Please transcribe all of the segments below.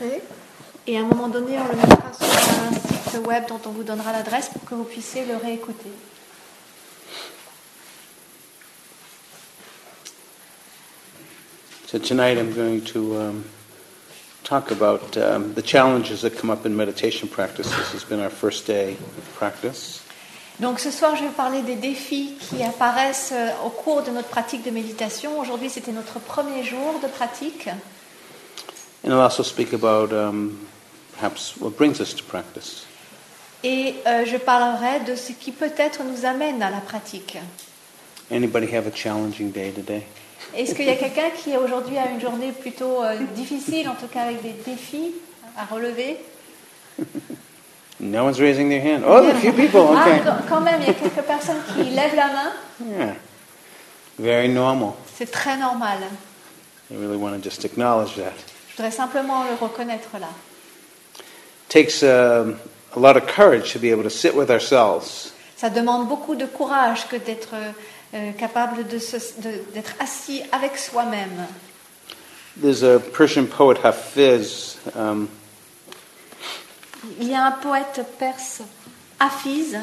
enregistré et à un moment donné on le mettra sur un site web dont on vous donnera l'adresse pour que vous puissiez le réécouter. So tonight I'm going to talk about the challenges that come up in meditation practice. This has been our first day of practice. Donc ce soir, je vais parler des défis qui apparaissent au cours de notre pratique de méditation. Aujourd'hui, c'était notre premier jour de pratique. And I'll also speak about perhaps what brings us to practice. Et je parlerai de ce qui peut-être nous amène à la pratique. Anybody have a challenging day today? Est-ce qu'il y a quelqu'un qui aujourd'hui a une journée plutôt difficile, en tout cas avec des défis à relever? No one's raising their hand. Oh, a few people. Okay. Ah, quand même, il y a quelques personnes qui lèvent la main. Yeah. Very normal. C'est très normal. I really want to just acknowledge that. Je voudrais simplement le reconnaître là. It takes a lot of courage to be able to sit with ourselves. Ça demande beaucoup de courage que d'être capable d'être assis avec soi-même. There's a Persian poet Hafiz. Il y a un poète perse, Hafiz.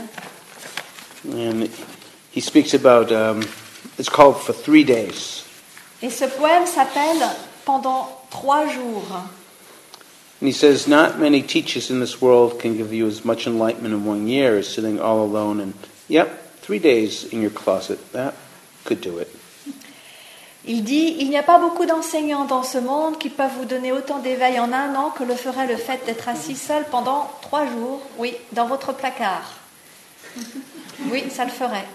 And he speaks about it's called for 3 days. Et ce poème s'appelle Pendant 3 jours. And he says, not many teachers in this world can give you as much enlightenment in 1 year as sitting all alone and 3 days in your closet. That could do it. Il dit, il n'y a pas beaucoup d'enseignants dans ce monde qui peuvent vous donner autant d'éveil en 1 an que le ferait le fait d'être assis seul pendant 3 jours, oui, dans votre placard. Oui, ça le ferait.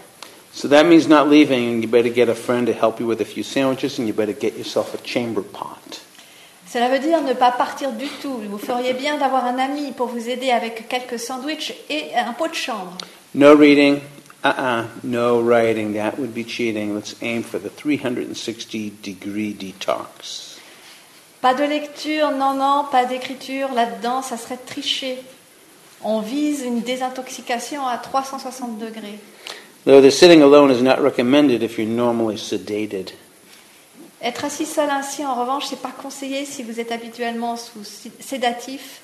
So that means not leaving, and you better get a friend to help you with a few sandwiches, and you better get yourself a chamber pot. Cela veut dire ne pas partir du tout. Vous feriez bien d'avoir un ami pour vous aider avec quelques sandwiches et un pot de chambre. No reading. No writing, that would be cheating. Let's aim for the 360-degree detox. Pas de lecture, non, pas d'écriture, là-dedans, ça serait tricher. On vise une désintoxication à 360 degrés. Though the sitting alone is not recommended if you're normally sedated. Être assis seul ainsi, en revanche, c'est pas conseillé si vous êtes habituellement sous sédatif.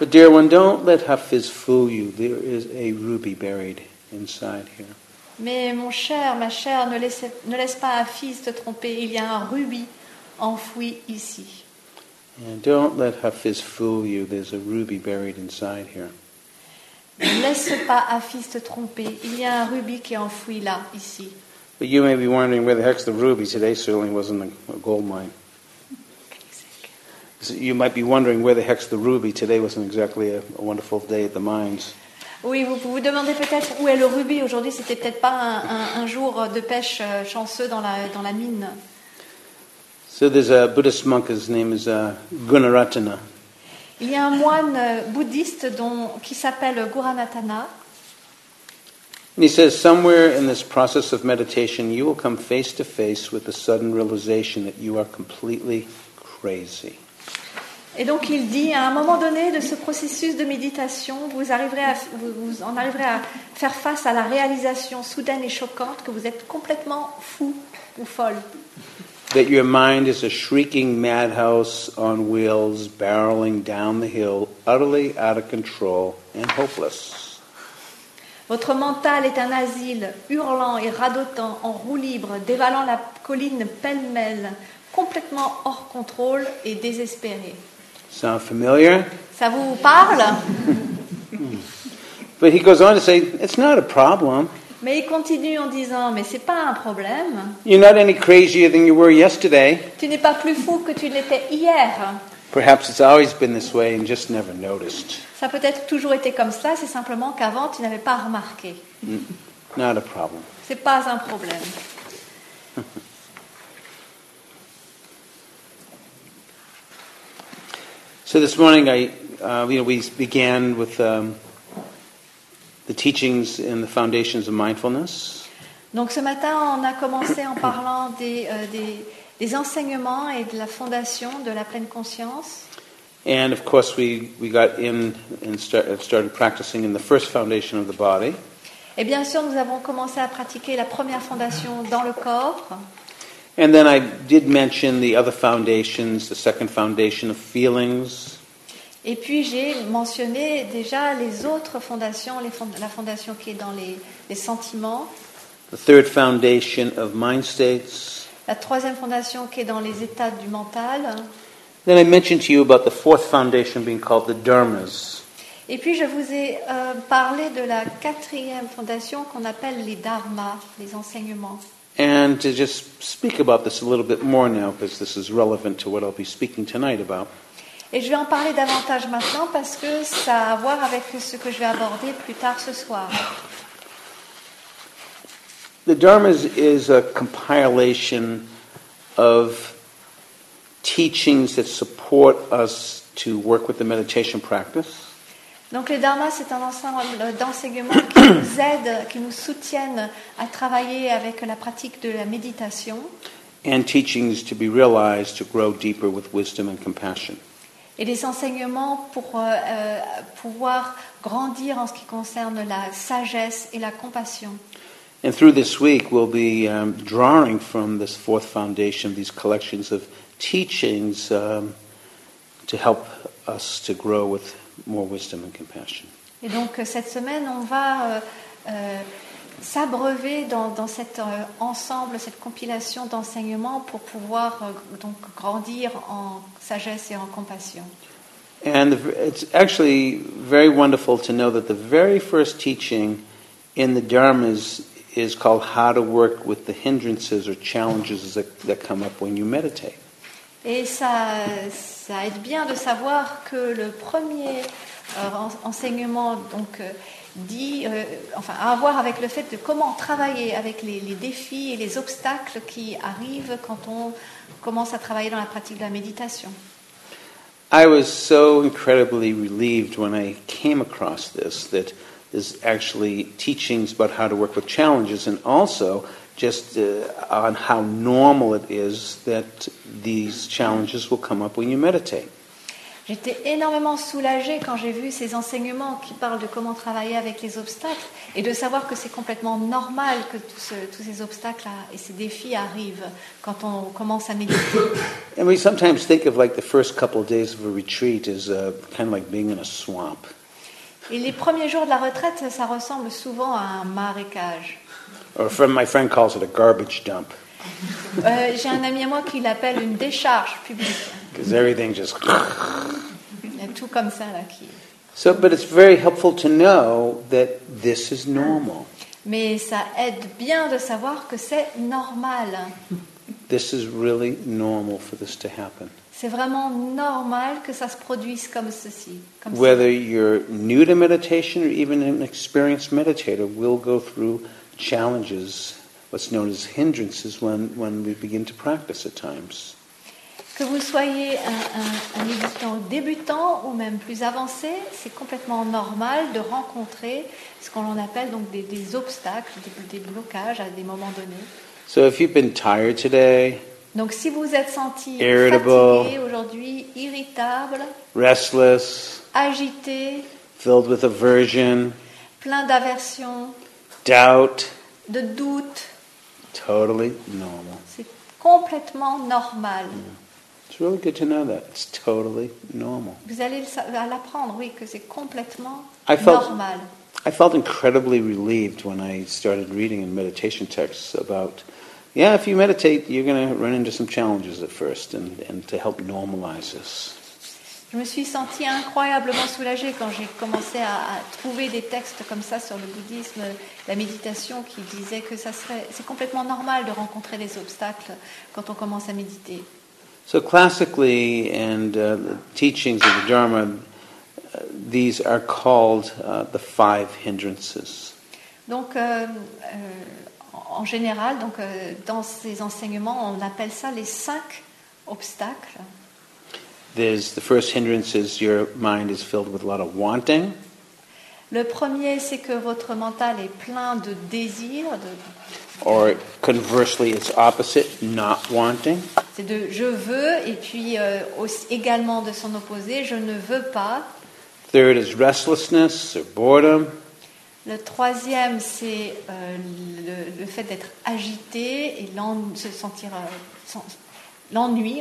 But dear one, don't let Hafiz fool you. There is a ruby buried inside here. Mais mon cher, ma chère, ne laisse pas Hafiz te tromper. Il y a un rubis enfoui ici. And don't let Hafiz fool you. There's a ruby buried inside here. Ne laisse pas Hafiz te tromper. Il y a un rubis qui est enfoui là, ici. But you may be wondering where the heck's the ruby today. Certainly wasn't a gold mine. So you might be wondering where the heck's the ruby today. Wasn't exactly a wonderful day at the mines. Oui, vous vous demandez peut-être où est le rubis. Aujourd'hui, c'était peut-être pas un jour de pêche chanceux dans la mine. So there's a Buddhist monk, his name is Gunaratana. Il y a un moine bouddhiste qui s'appelle Gunaratana. And he says, somewhere in this process of meditation, you will come face to face with the sudden realization that you are completely crazy. Et donc il dit, à un moment donné de ce processus de méditation, vous en arriverez à faire face à la réalisation soudaine et choquante que vous êtes complètement fou ou folle. That your mind is a shrieking madhouse on wheels, barreling down the hill, utterly out of control and hopeless. Votre mental est un asile, hurlant et radotant, en roue libre, dévalant la colline pêle-mêle, complètement hors contrôle et désespéré. Sound familiar? Ça vous parle? But he goes on to say, it's not a problem. Mais il continue en disant, mais c'est pas un problème. You're not any crazier than you were yesterday. Tu n'es pas plus fou que tu l'étais hier. Perhaps it's always been this way and just never noticed. Ça a peut-être toujours été comme ça, c'est simplement qu'avant tu n'avais pas remarqué. Not a problem. C'est pas un problème. So this morning, we began with the teachings and the foundations of mindfulness. Donc ce matin, on a commencé en parlant des enseignements et de la fondation de la pleine conscience. And of course, we got in and started practicing in the first foundation of the body. Et bien sûr, nous avons commencé à pratiquer la première fondation dans le corps. And then I did mention the other foundations, the second foundation of feelings. Et puis j'ai mentionné déjà les autres fondations, la fondation qui est dans les sentiments. The third foundation of mind states. La troisième fondation qui est dans les états du mental. Then I mentioned to you about the fourth foundation being called the dharmas. Et puis je vous ai parlé de la quatrième fondation qu'on appelle les dharmas, les enseignements. And to just speak about this a little bit more now, because this is relevant to what I'll be speaking tonight about. Et je vais en parler davantage maintenant parce que ça a à voir avec ce que je vais aborder plus tard ce soir. The Dharmas is a compilation of teachings that support us to work with the meditation practice. Donc les Dharmas, c'est un ensemble d'enseignements qui nous aident, qui nous soutiennent à travailler avec la pratique de la méditation. And teachings to be realized to grow deeper with wisdom and compassion. Et des enseignements pour pouvoir grandir en ce qui concerne la sagesse et la compassion. And through this week, we'll be drawing from this fourth foundation, these collections of teachings to help us to grow with more wisdom and compassion. Et donc cette semaine, on va s'abreuver dans cet ensemble, cette compilation d'enseignements pour pouvoir donc grandir en sagesse et en compassion. And it's actually very wonderful to know that the very first teaching in the Dharmas is called how to work with the hindrances or challenges that come up when you meditate. Et ça aide bien de savoir que le premier enseignement donc dit, enfin, à voir avec le fait de comment travailler avec les défis et les obstacles qui arrivent quand on commence à travailler dans la pratique de la méditation. I was so incredibly relieved when I came across this, that there's actually teachings about how to work with challenges, and also just on how normal it is that these challenges will come up when you meditate. J'étais énormément soulagée quand j'ai vu ces enseignements qui parlent de comment travailler avec les obstacles et de savoir que c'est complètement normal que tous ces obstacles et ces défis arrivent quand on commence à méditer. And we sometimes think of like the first couple of days of a retreat as kind of like being in a swamp. Et les premiers jours de la retraite, ça ressemble souvent à un marécage. Or my friend calls it a garbage dump. J'ai un ami à moi qui l'appelle une décharge publique. Because everything just tout comme ça là qui. So, but it's very helpful to know that this is normal. Mais ça aide bien de savoir que c'est normal. This is really normal for this to happen. C'est vraiment normal que ça se produise comme ceci. Comme Whether you're new to meditation or even an experienced meditator will go through challenges, what's known as hindrances, when we begin to practice at times. Que vous soyez un méditant débutant ou même plus avancé, c'est complètement normal de rencontrer ce qu'on appelle donc des obstacles, des blocages à des moments donnés. So if you've been tired today, donc si vous êtes senti fatigué aujourd'hui, irritable, restless, agité, filled with aversion, plein d'aversion, doubt, de doute, totally normal. C'est complètement normal. It's really good to know that. It's totally normal. Vous allez l'apprendre, oui, que c'est complètement normal. I felt incredibly relieved when I started reading in meditation texts about, yeah, if you meditate, you're going to run into some challenges at first, and to help normalize this. Je me suis sentie incroyablement soulagée quand j'ai commencé à trouver des textes comme ça sur le bouddhisme, la méditation, qui disait que c'est complètement normal de rencontrer des obstacles quand on commence à méditer. So classically, and the teachings of the Dharma, these are called the five hindrances. Donc, en général, donc dans ces enseignements, on appelle ça les cinq obstacles. There's the first hindrance is your mind is filled with a lot of wanting. Le premier, c'est que votre mental est plein de désir. Or conversely, its opposite, not wanting. C'est de je veux, et puis aussi, également de son opposé, je ne veux pas. Third is restlessness or boredom. Le troisième, c'est le fait d'être agité et se sentir l'ennui.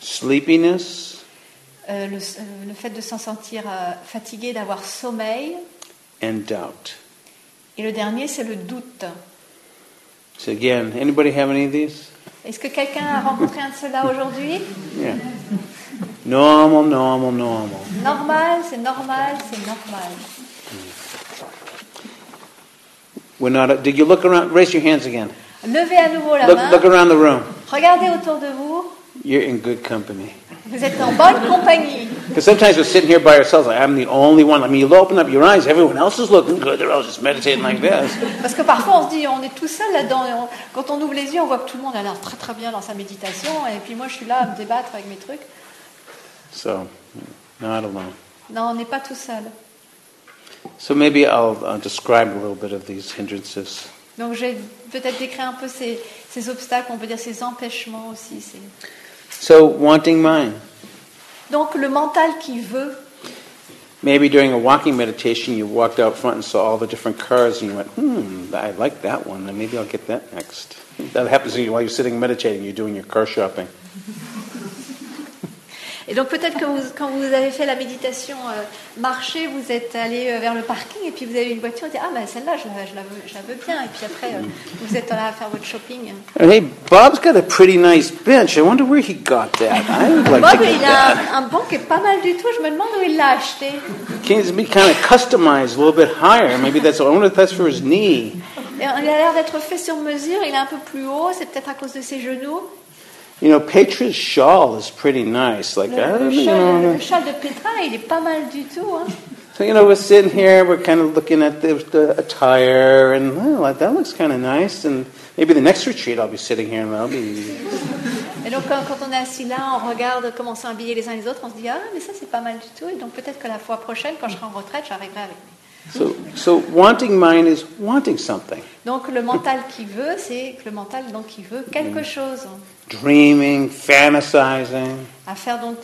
Sleepiness. Le fait de s'en sentir fatigué, d'avoir sommeil. And doubt. Et le dernier, c'est le doute. So again, anybody have any of these? Est-ce que quelqu'un a rencontré un de ceux-là aujourd'hui? Yeah. Normal. Normal. We're not. Did you look around? Raise your hands again. Levez à nouveau la main. Look around the room. Regardez autour de vous. You're in good company. Vous êtes en bonne compagnie. Because sometimes we're sitting here by ourselves, like I'm the only one. I mean, you'll open up your eyes, everyone else is looking good, they're all just meditating like this. Parce que parfois on se dit, on est tout seul là-dedans. Et quand on ouvre les yeux, on voit que tout le monde a l'air très très bien dans sa méditation, et puis moi je suis là à me débattre avec mes trucs. So, not alone. Non, on n'est pas tout seul. So maybe I'll describe a little bit of these hindrances. Donc je vais peut-être décrire un peu ces obstacles, on peut dire ces empêchements aussi. So wanting mind. Donc le mental qui veut. Maybe during a walking meditation, you walked out front and saw all the different cars, and you went, I like that one. And maybe I'll get that next. That happens to you while you're sitting meditating. You're doing your car shopping. Et donc peut-être que quand vous avez fait la méditation marcher, vous êtes allé vers le parking et puis vous avez une voiture et vous dites celle-là je la veux bien, et puis après vous êtes là à faire votre shopping. Hey, Bob's got a pretty nice bench. I wonder where he got that. I would like Bob, to get that. Bob, il a un banc qui est pas mal du tout. Je me demande où il l'a acheté. Can it be kind of customized a little bit higher? Maybe that's. I wonder if that's for his knee. Il a l'air d'être fait sur mesure. Il est un peu plus haut. C'est peut-être à cause de ses genoux. You know, Petra's shawl is pretty nice. Like le châle de Petra, il est pas mal du tout. Hein? So you know, we're sitting here, we're kind of looking at the attire, and that looks kind of nice. And maybe the next retreat, I'll be sitting here and I'll be. Et donc quand on est assis là, on regarde comment sont habillés les uns les autres, on se dit mais ça c'est pas mal du tout. Et donc peut-être que la fois prochaine, quand je serai en retraite, j'arriverai avec. So wanting mind is wanting something. Donc le mental qui veut, c'est que le mental qui veut quelque chose. Dreaming, fantasizing. À faire donc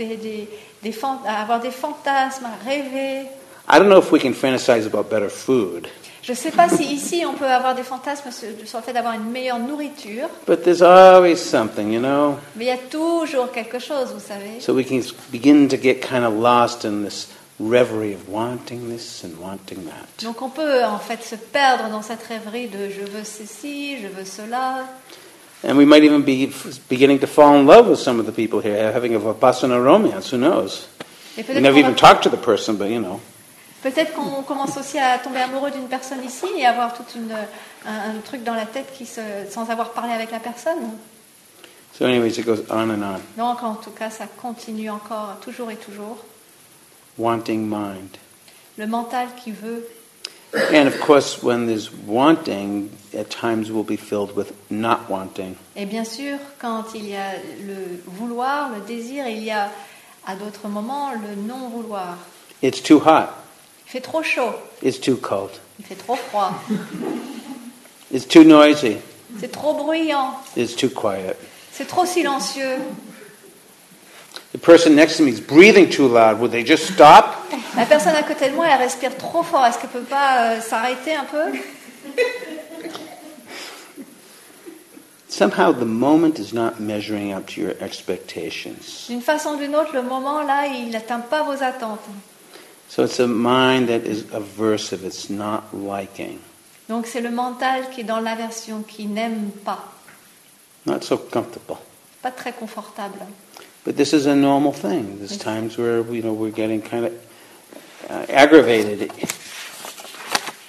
à avoir des fantasmes, à rêver. I don't know if we can fantasize about better food. Je sais pas si ici on peut avoir des fantasmes sur le fait d'avoir une meilleure nourriture. But there's always something, you know. Mais il y a toujours quelque chose, vous savez. So we can begin to get kind of lost in this reverie of wanting this and wanting that. Donc on peut en fait se perdre dans cette rêverie de je veux ceci, je veux cela. And we might even be beginning to fall in love with some of the people here, having a vipassana romance. Who knows? We never even talked to the person, but you know. Peut-être qu'on commence aussi à tomber amoureux d'une personne ici et avoir toute un truc dans la tête sans avoir parlé avec la personne. So anyways, it goes on and on. Donc en tout cas, ça continue encore, toujours et toujours. Wanting mind. Le mental qui veut. And of course, when there's wanting, at times we'll be filled with not wanting. Et bien sûr, quand il y a le vouloir, le désir, il y a à d'autres moments le non vouloir. It's too hot. Il fait trop chaud. It's too cold. Il fait trop froid. It's too noisy. C'est trop bruyant. It's too quiet. C'est trop silencieux. The person next to me is breathing too loud. Would they just stop? La personne à côté de moi, elle respire trop fort. Est-ce qu'elle peut pas s'arrêter un peu? Somehow the moment is not measuring up to your expectations. D'une façon ou d'une autre, le moment là, il n'atteint pas vos attentes. So it's a mind that is averse if it's not liking. Donc c'est le mental qui est dans l'aversion, qui n'aime pas. Not so comfortable. Pas très confortable. But this is a normal thing. There's times where we're getting kind of aggravated.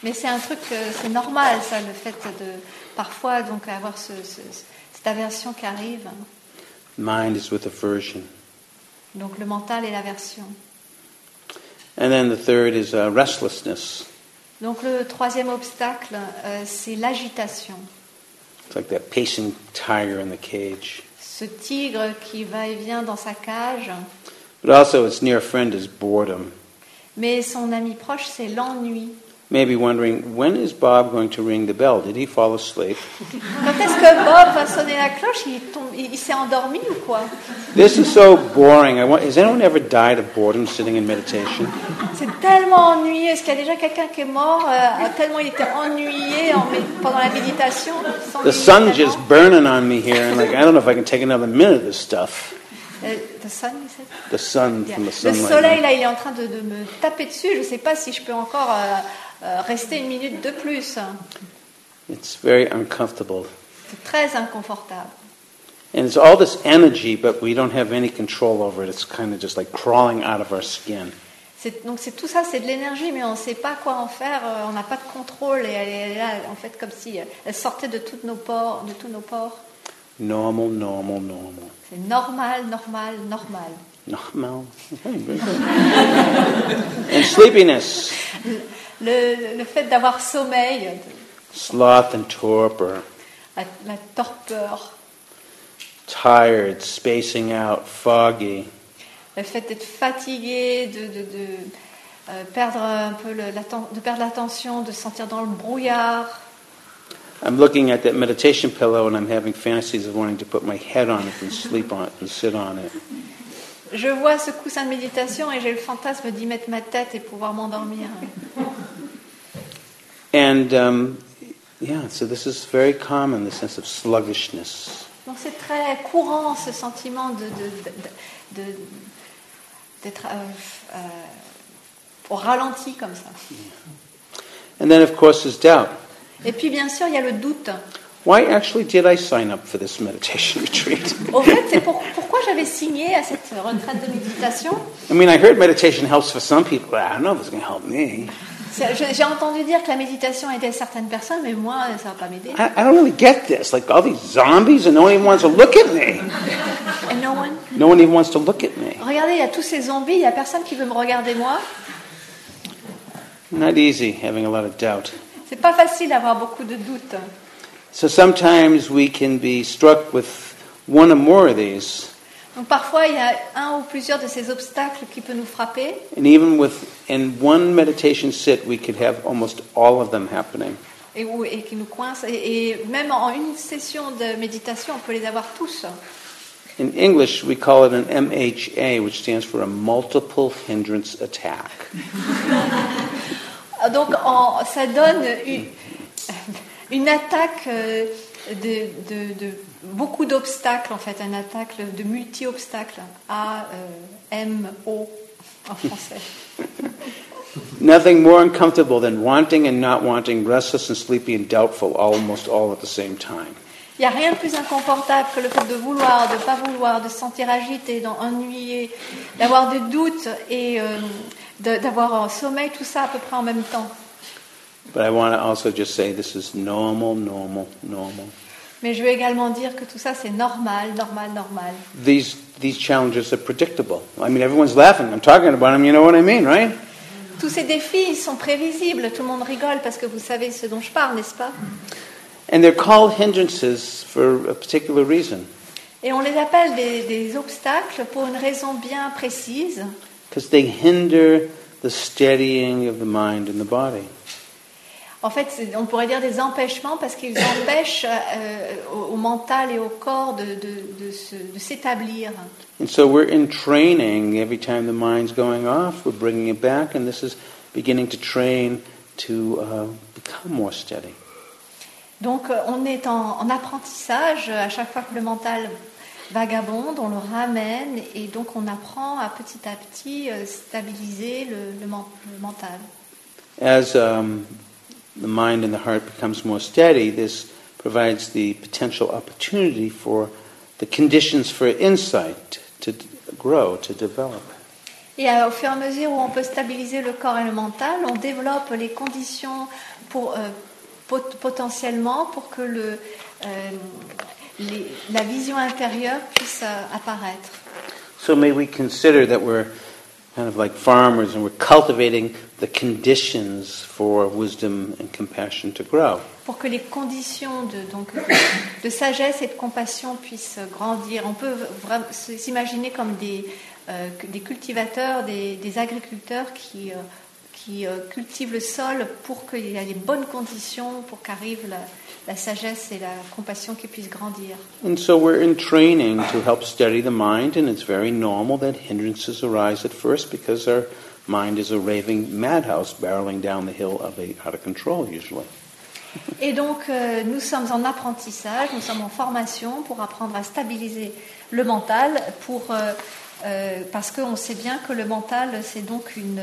Mais c'est un truc, c'est normal ça, le fait de parfois donc avoir cette aversion qui arrive. Mind is with aversion. Donc le mental et l'aversion. And then the third is restlessness. Donc le troisième obstacle, c'est l'agitation. It's like that pacing tiger in the cage. Ce tigre qui va et vient dans sa cage. But also its near friend is boredom. Mais son ami proche, c'est l'ennui. may be wondering, when is Bob going to ring the bell? Did he fall asleep? This is so boring. Has anyone ever died of boredom sitting in meditation? The sun's just burning on me here, and I don't know if I can take another minute of this stuff. The sun, you said? The sun, yeah. From the sunlight. Le soleil, là, il est en train de me taper dessus. Je ne sais pas si je peux encore rester une minute de plus. It's very uncomfortable. C'est très inconfortable. And it's all this energy, but we don't have any control over it. It's kind of just like crawling out of our skin. Donc c'est tout ça, c'est de l'énergie, mais on ne sait pas quoi en faire. On n'a pas de contrôle, et elle est là, en fait, comme si elle sortait de toutes nos pores, de tous nos pores. Normal, normal, normal. C'est normal, normal, normal. Normal. Very good. And sleepiness. Le fait d'avoir sommeil. Sloth and torpor. La torpeur. Tired, spacing out, foggy. Le fait d'être fatigué, de perdre un peu de perdre l'attention, de se sentir dans le brouillard. I'm looking at that meditation pillow and I'm having fantasies of wanting to put my head on it and sleep on it and sit on it. Je vois ce coussin de méditation et j'ai le fantasme d'y mettre ma tête et pouvoir m'endormir. And so this is very common, the sense of sluggishness. Donc c'est très courant ce sentiment de d'être au ralenti comme ça. Yeah. And then of course there's doubt. Et puis bien sûr, il y a le doute. Why actually did I sign up for this meditation retreat? En fait, c'est pourquoi j'avais signé à cette retraite de méditation. I mean, I heard meditation helps for some people, but I don't know if it's going to help me. J'ai entendu dire que la méditation aidait certaines personnes, mais moi, ça va pas m'aider. I don't really get this. Like all these zombies, and no one even wants to look at me. And no one. No one even wants to look at me. Regardez, il y a tous ces zombies, il y a personne qui veut me regarder moi. Not easy, having a lot of doubt. C'est pas facile d'avoir beaucoup de doutes. So sometimes we can be struck with one or more of these. Donc parfois il y a un ou plusieurs de ces obstacles qui peuvent nous frapper. And even within one meditation sit, we could have almost all of them happening. Et qui nous coincent, et même en une session de méditation, on peut les avoir tous. In English, we call it an MHA, which stands for a multiple hindrance attack. Donc, ça donne une attaque de beaucoup d'obstacles, en fait, une attaque de multi-obstacles. AMO en français. Nothing more uncomfortable than wanting and not wanting, restless and sleepy and doubtful, almost all at the same time. Il n'y a rien de plus inconfortable que le fait de vouloir, de ne pas vouloir, de se sentir agité, d'ennuyé, d'avoir des doutes et d'avoir un sommeil, tout ça à peu près en même temps. But I want to also just say this is normal, normal, normal. Mais je veux également dire que tout ça c'est normal, normal, normal. These challenges are predictable. I mean, everyone's laughing. I'm talking about them. You know what I mean, right? Tous ces défis, ils sont prévisibles. Tout le monde rigole parce que vous savez ce dont je parle, n'est-ce pas? And they're called hindrances for a particular reason. Et on les appelle des obstacles pour une raison bien précise. Because they hinder the steadying of the mind and the body. En fait, on pourrait dire des empêchements parce qu'ils empêchent au mental et au corps de s'établir. And so we're in training every time the mind's going off, we're bringing it back, and this is beginning to train to become more steady. Donc, on est en apprentissage. À chaque fois que le mental vagabonde, on le ramène, et donc on apprend à petit stabiliser le mental. As the mind and the heart becomes more steady, this provides the potential opportunity for the conditions for insight to grow, to develop. Et au fur et à mesure où on peut stabiliser le corps et le mental, on développe les conditions pour potentiellement pour que la vision intérieure puisse apparaître. So may we consider that we're kind of like farmers and we're cultivating the conditions for wisdom and compassion to grow. Pour que les conditions de sagesse et de compassion puissent grandir. On peut s'imaginer comme des cultivateurs, des agriculteurs qui qui cultive le sol pour qu'il y ait les bonnes conditions pour qu'arrive la sagesse et la compassion qui puisse grandir. And so we're in training to help steady the mind, and it's very normal that hindrances arise at first because our mind is a raving madhouse barreling down the hill out of control usually. Et donc nous sommes en apprentissage, nous sommes en formation pour apprendre à stabiliser le mental parce qu'on sait bien que le mental c'est donc une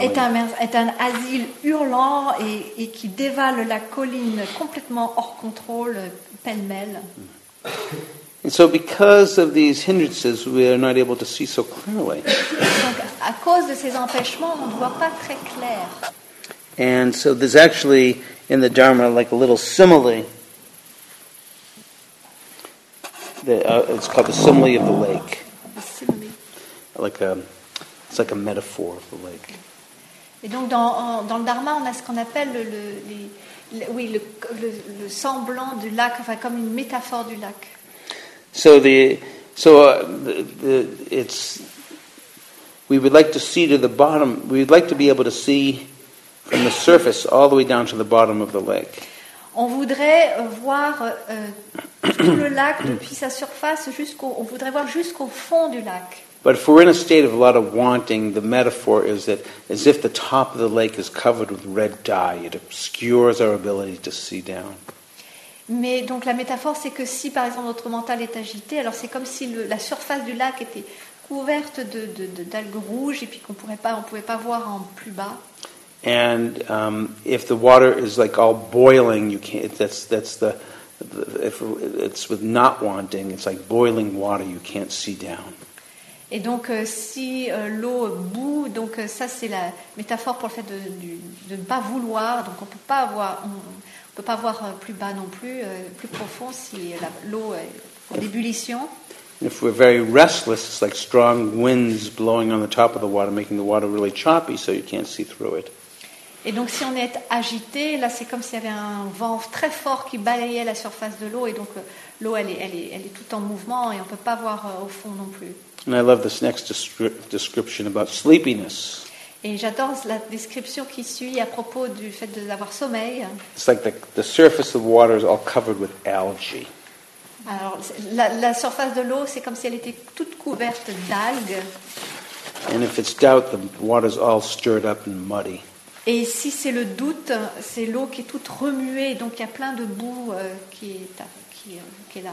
est un asile hurlant et qui dévale la colline complètement hors contrôle pêle-mêle. And so because of these hindrances, we are not able to see so clearly. À cause de ces empêchements, on ne voit pas très clair. And so there's actually in the Dharma like a little simile. It's called the simile of the lake. The simile. It's like a metaphor of the lake. Et donc dans le Dharma, on a ce qu'on appelle le semblant du lac, enfin comme une métaphore du lac. So we would like to see to the bottom. We would like to be able to see from the surface all the way down to the bottom of the lake. On voudrait voir tout le lac depuis sa surface on voudrait voir jusqu'au fond du lac. But if we're in a state of a lot of wanting, the metaphor is that as if the top of the lake is covered with red dye, it obscures our ability to see down. Mais donc la métaphore, c'est que si par exemple notre mental est agité, alors c'est comme si la surface du lac était couverte d'algues rouges et puis on pouvait pas voir en plus bas. And if the water is like all boiling, you can't. If it's with not wanting, it's like boiling water. You can't see down. Et donc si l'eau bout, donc ça c'est la métaphore pour le fait de ne pas vouloir. Donc on peut pas voir plus bas non plus, plus profond si l'eau est en ébullition. If we're very restless, it's like strong winds blowing on the top of the water, making the water really choppy, so you can't see through it. Et donc si on est agité, là c'est comme s'il y avait un vent très fort qui balayait la surface de l'eau, et donc l'eau elle est tout en mouvement et on peut pas voir au fond non plus. And I love this next description about sleepiness. Et j'adore la description qui suit à propos du fait d'avoir sommeil. It's like the surface of the water is all covered with algae. Alors la surface de l'eau, c'est comme si elle était toute couverte d'algues. And if it's doubt, the water's all stirred up and muddy. Et si c'est le doute, c'est l'eau qui est toute remuée, donc il y a plein de boue qui est là.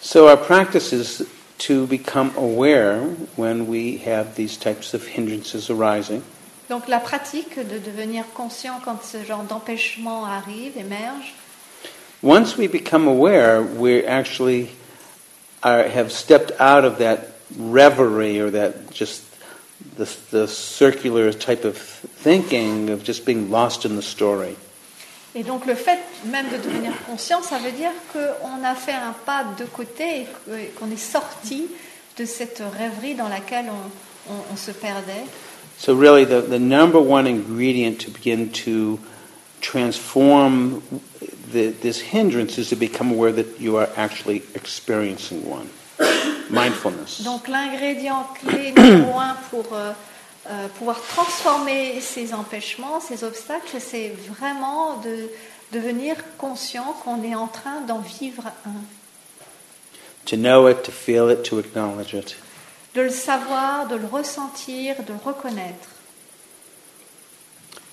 So our practice is to become aware when we have these types of hindrances arising. Donc la pratique de devenir conscient quand ce genre d'empêchement arrive, émerge. Once we become aware, we actually have stepped out of that reverie or that just the circular type of thinking of just being lost in the story. Et donc le fait même de devenir conscient, ça veut dire qu'on a fait un pas de côté et qu'on est sorti de cette rêverie dans laquelle on se perdait. So really the number one ingredient to begin to transform this hindrance is to become aware that you are actually experiencing one. Mindfulness. Donc l'ingrédient clé numéro un pour pouvoir transformer ces empêchements, ces obstacles, c'est vraiment de devenir conscient qu'on est en train d'en vivre un. To know it, to feel it, to acknowledge it. De le savoir, de le ressentir, de le reconnaître.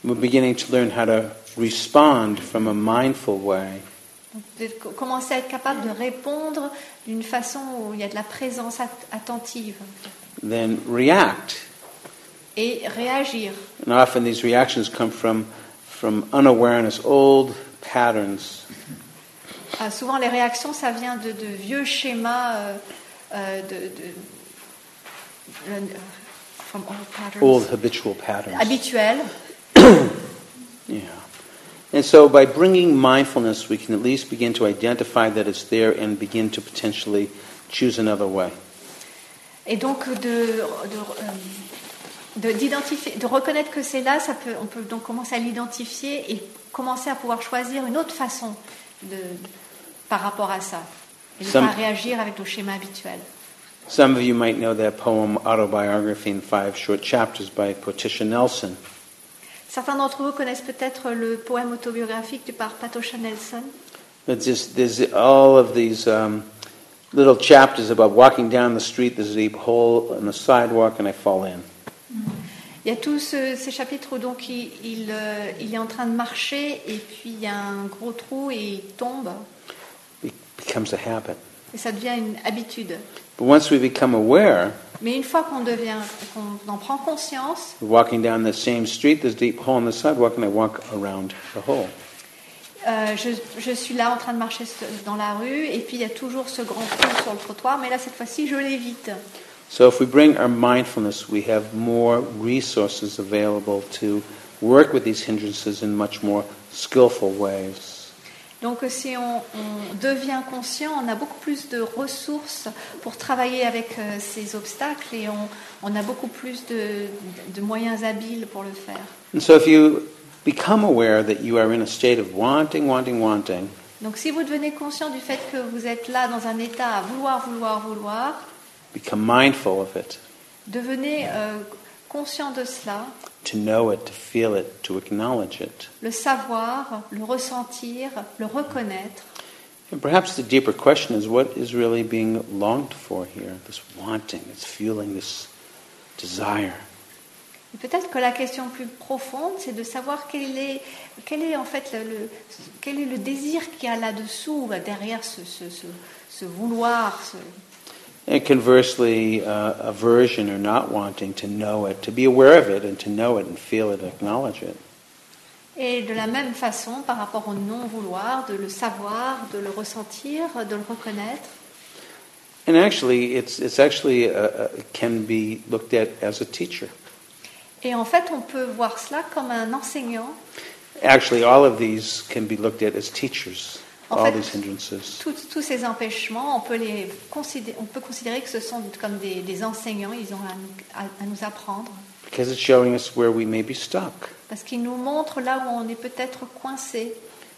We're beginning to learn how to respond from a mindful way. De commencer à être capable de répondre d'une façon où il y a de la présence attentive. Then react. Et réagir. And often these reactions come from unawareness, old patterns. Souvent les réactions, ça vient de vieux schémas from old patterns. Old habitual patterns. Habituels. Yeah. And so by bringing mindfulness, we can at least begin to identify that it's there and begin to potentially choose another way. Et donc d'identifier, de reconnaître que c'est là, on peut donc commencer à l'identifier et commencer à pouvoir choisir une autre façon par rapport à ça, et ne pas réagir avec nos schémas habituels. Some of you might know that poem Autobiography in 5 Short Chapters by Patricia Nelson. Certains d'entre vous connaissent peut-être le poème autobiographique par Patricia Nelson. There's all of these little chapters about walking down the street, there's a deep hole in the sidewalk and I fall in. Il y a tous ces chapitres où donc il est en train de marcher et puis il y a un gros trou et il tombe. It becomes a habit. Et ça devient une habitude. But once we become aware, mais une fois qu'on en prend conscience, walking down the same street, there's a deep hole in the sidewalk, and I walk around the hole. Je suis là en train de marcher dans la rue, et puis il y a toujours ce grand trou sur le trottoir, mais là cette fois-ci, je l'évite. So if we bring our mindfulness, we have more resources available to work with these hindrances in much more skillful ways. Donc si on devient conscient, on a beaucoup plus de ressources pour travailler avec ces obstacles et on a beaucoup plus de moyens habiles pour le faire. And so if you become aware that you are in a state of wanting. Donc si vous devenez conscient du fait que vous êtes là dans un état à vouloir, become mindful of it. Devenez conscient de cela. To know it, to feel it, to acknowledge it. Le savoir, le ressentir, le reconnaître. And perhaps the deeper question is what is really being longed for here, this wanting, this feeling, this desire. Et peut-être que la question plus profonde, c'est de savoir quel est en fait quel est le désir qu'il y a là-dessous, derrière ce vouloir, ce... And conversely, aversion or not wanting to know it, to be aware of it and to know it and feel it, acknowledge it. Et de la même façon, par rapport au non-vouloir, de le savoir, de le ressentir, de le reconnaître. And actually, it's actually can be looked at as a teacher. Et en fait, on peut voir cela comme un enseignant. Actually, all of these can be looked at as teachers. En fait, tous ces empêchements, on peut considérer que ce sont comme des enseignants. Ils ont à nous apprendre. Because it's showing us where we may be stuck. Parce qu'ils nous montrent là où on est peut-être coincé.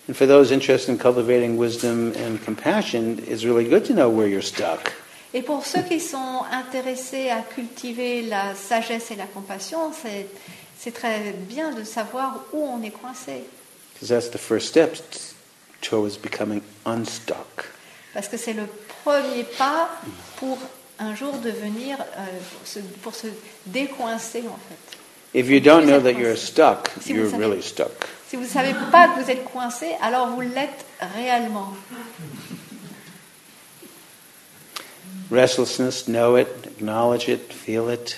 And for those interested in cultivating wisdom and compassion, it's really good to know where you're stuck. Et pour ceux qui sont intéressés à cultiver la sagesse et la compassion, c'est très bien de savoir où on est coincé. Because that's the first step. Is becoming unstuck. Parce que c'est le premier pas pour un jour devenir pour se décoincer en fait. If you don't know that you're stuck, you're really stuck. Si vous savez pas que vous êtes coincé, alors vous l'êtes réellement. Restlessness, know it, acknowledge it, feel it.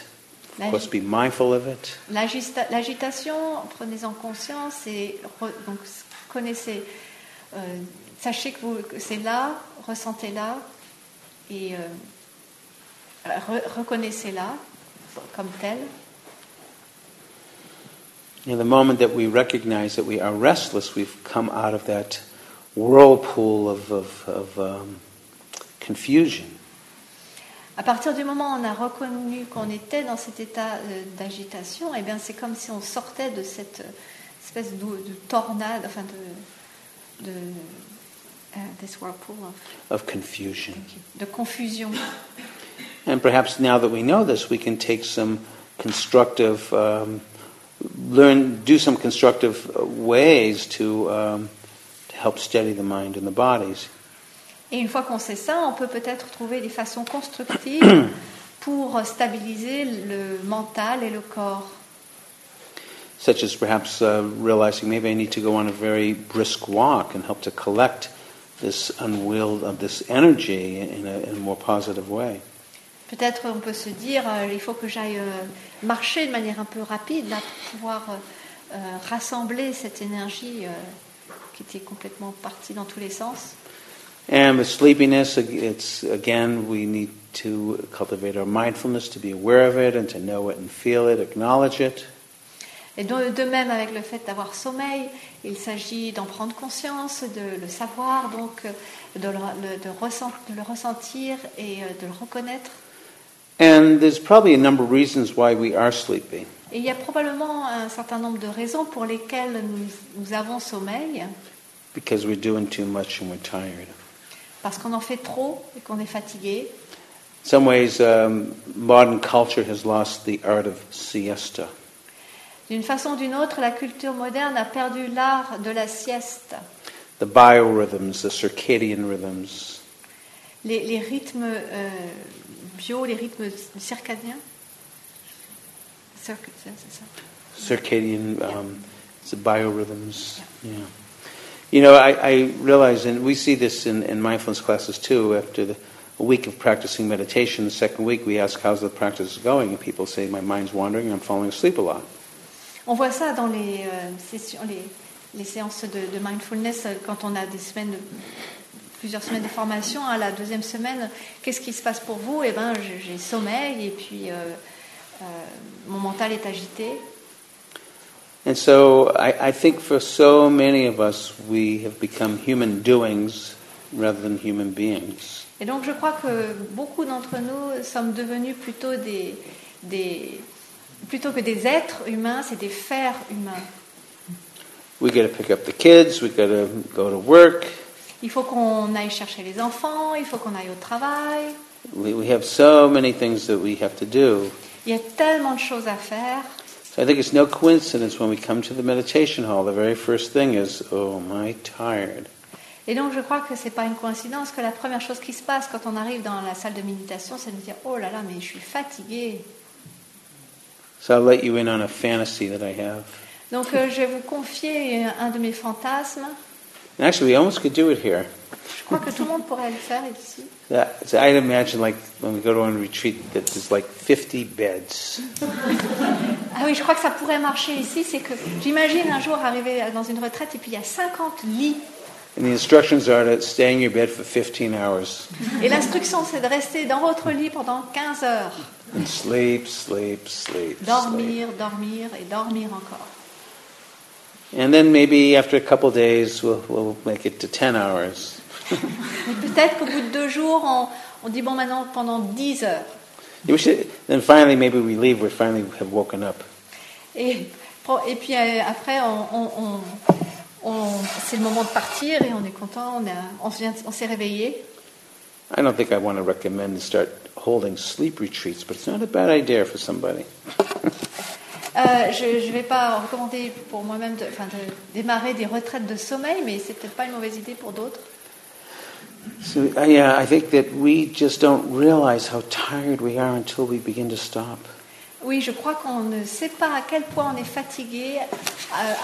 Of course, be mindful of it. L'agitation, prenez-en conscience et donc connaissez. Sachez que c'est là, ressentez-la et reconnaissez-la comme telle. In the moment that we recognize that we are restless, we've come out of that whirlpool of confusion. À partir du moment où on a reconnu qu'on était dans cet état d'agitation, et bien c'est comme si on sortait de cette espèce de tornade, enfin de this whirlpool of confusion. De confusion. And perhaps now that we know this, we can take some constructive, do some constructive ways to help steady the mind and the bodies. Et une fois qu'on sait ça, on peut peut-être trouver des façons constructives pour stabiliser le mental et le corps. Such as perhaps realizing maybe I need to go on a very brisk walk and help to collect this unwield of this energy in a more positive way. Peut-être on peut se dire il faut que j'aille marcher de manière un peu rapide là, pour pouvoir rassembler cette énergie qui était complètement partie dans tous les sens. And with sleepiness, it's again we need to cultivate our mindfulness to be aware of it and to know it and feel it, acknowledge it. Et de même avec le fait d'avoir sommeil, il s'agit d'en prendre conscience, de le savoir, donc de le ressentir et de le reconnaître. And there's probably a number of reasons why we are sleepy. Et il y a probablement un certain nombre de raisons pour lesquelles nous avons sommeil. Because we're doing too much and we're tired. Parce qu'on en fait trop et qu'on est fatigué. some ways, modern culture has lost the art of siesta. D'une façon ou d'une autre, la culture moderne a perdu l'art de la sieste. The biorhythms, the circadian rhythms. Les rythmes bio, les rythmes circadiens. Circadian, it's the biorhythms. Yeah. You know, I realize, and we see this in mindfulness classes too, after a week of practicing meditation, the second week we ask how's the practice going, and people say, my mind's wandering, I'm falling asleep a lot. On voit ça dans les séances de mindfulness, quand on a des semaines, plusieurs semaines de formation, à la deuxième semaine, qu'est-ce qui se passe pour vous? Eh bien, j'ai sommeil, et puis mon mental est agité. And so I think for so many of us, we have become human doings rather than human beings. Et donc je crois que beaucoup d'entre nous sommes devenus plutôt plutôt que des êtres humains, c'est des faire humains. We got to pick up the kids, we got to go to work. Il faut qu'on aille chercher les enfants, il faut qu'on aille au travail. We have so many things that we have to do. Il y a tellement de choses à faire. So I think it's no coincidence when we come to the meditation hall, the very first thing is, oh, am I tired? Et donc je crois que c'est pas une coïncidence que la première chose qui se passe quand on arrive dans la salle de méditation, c'est de dire oh là là, mais je suis fatigué. So I'll let you in on a fantasy that I have. Donc je vais vous confier un de mes fantasmes. And actually, we almost could do it here. Je crois que tout le monde pourrait le faire ici. So I'd imagine, like when we go to one retreat, that there's like 50 beds. Ah oui, je crois que ça pourrait marcher ici. C'est que j'imagine un jour arriver dans une retraite et puis il y a 50 lits. And the instructions are to stay in your bed for 15 hours. Et l'instruction, c'est de rester dans votre lit pendant 15 heures. And sleep, sleep, sleep. Dormir, sleep. Dormir et dormir encore. And then maybe after a couple of days, we'll make it to 10 hours. Peut-être qu'au bout de 2 jours, on dit bon maintenant pendant 10 heures. Then finally, maybe we leave. We finally have woken up. Et puis après, c'est le moment de partir et on est content, on s'est réveillé. I don't think I want to recommend to start holding sleep retreats, but it's not a bad idea for somebody. Je ne vais pas recommander pour moi-même de démarrer des retraites de sommeil, mais c'est peut-être pas une mauvaise idée pour d'autres. So, I think that we just don't realize how tired we are until we begin to stop. Oui, je crois qu'on ne sait pas à quel point on est fatigué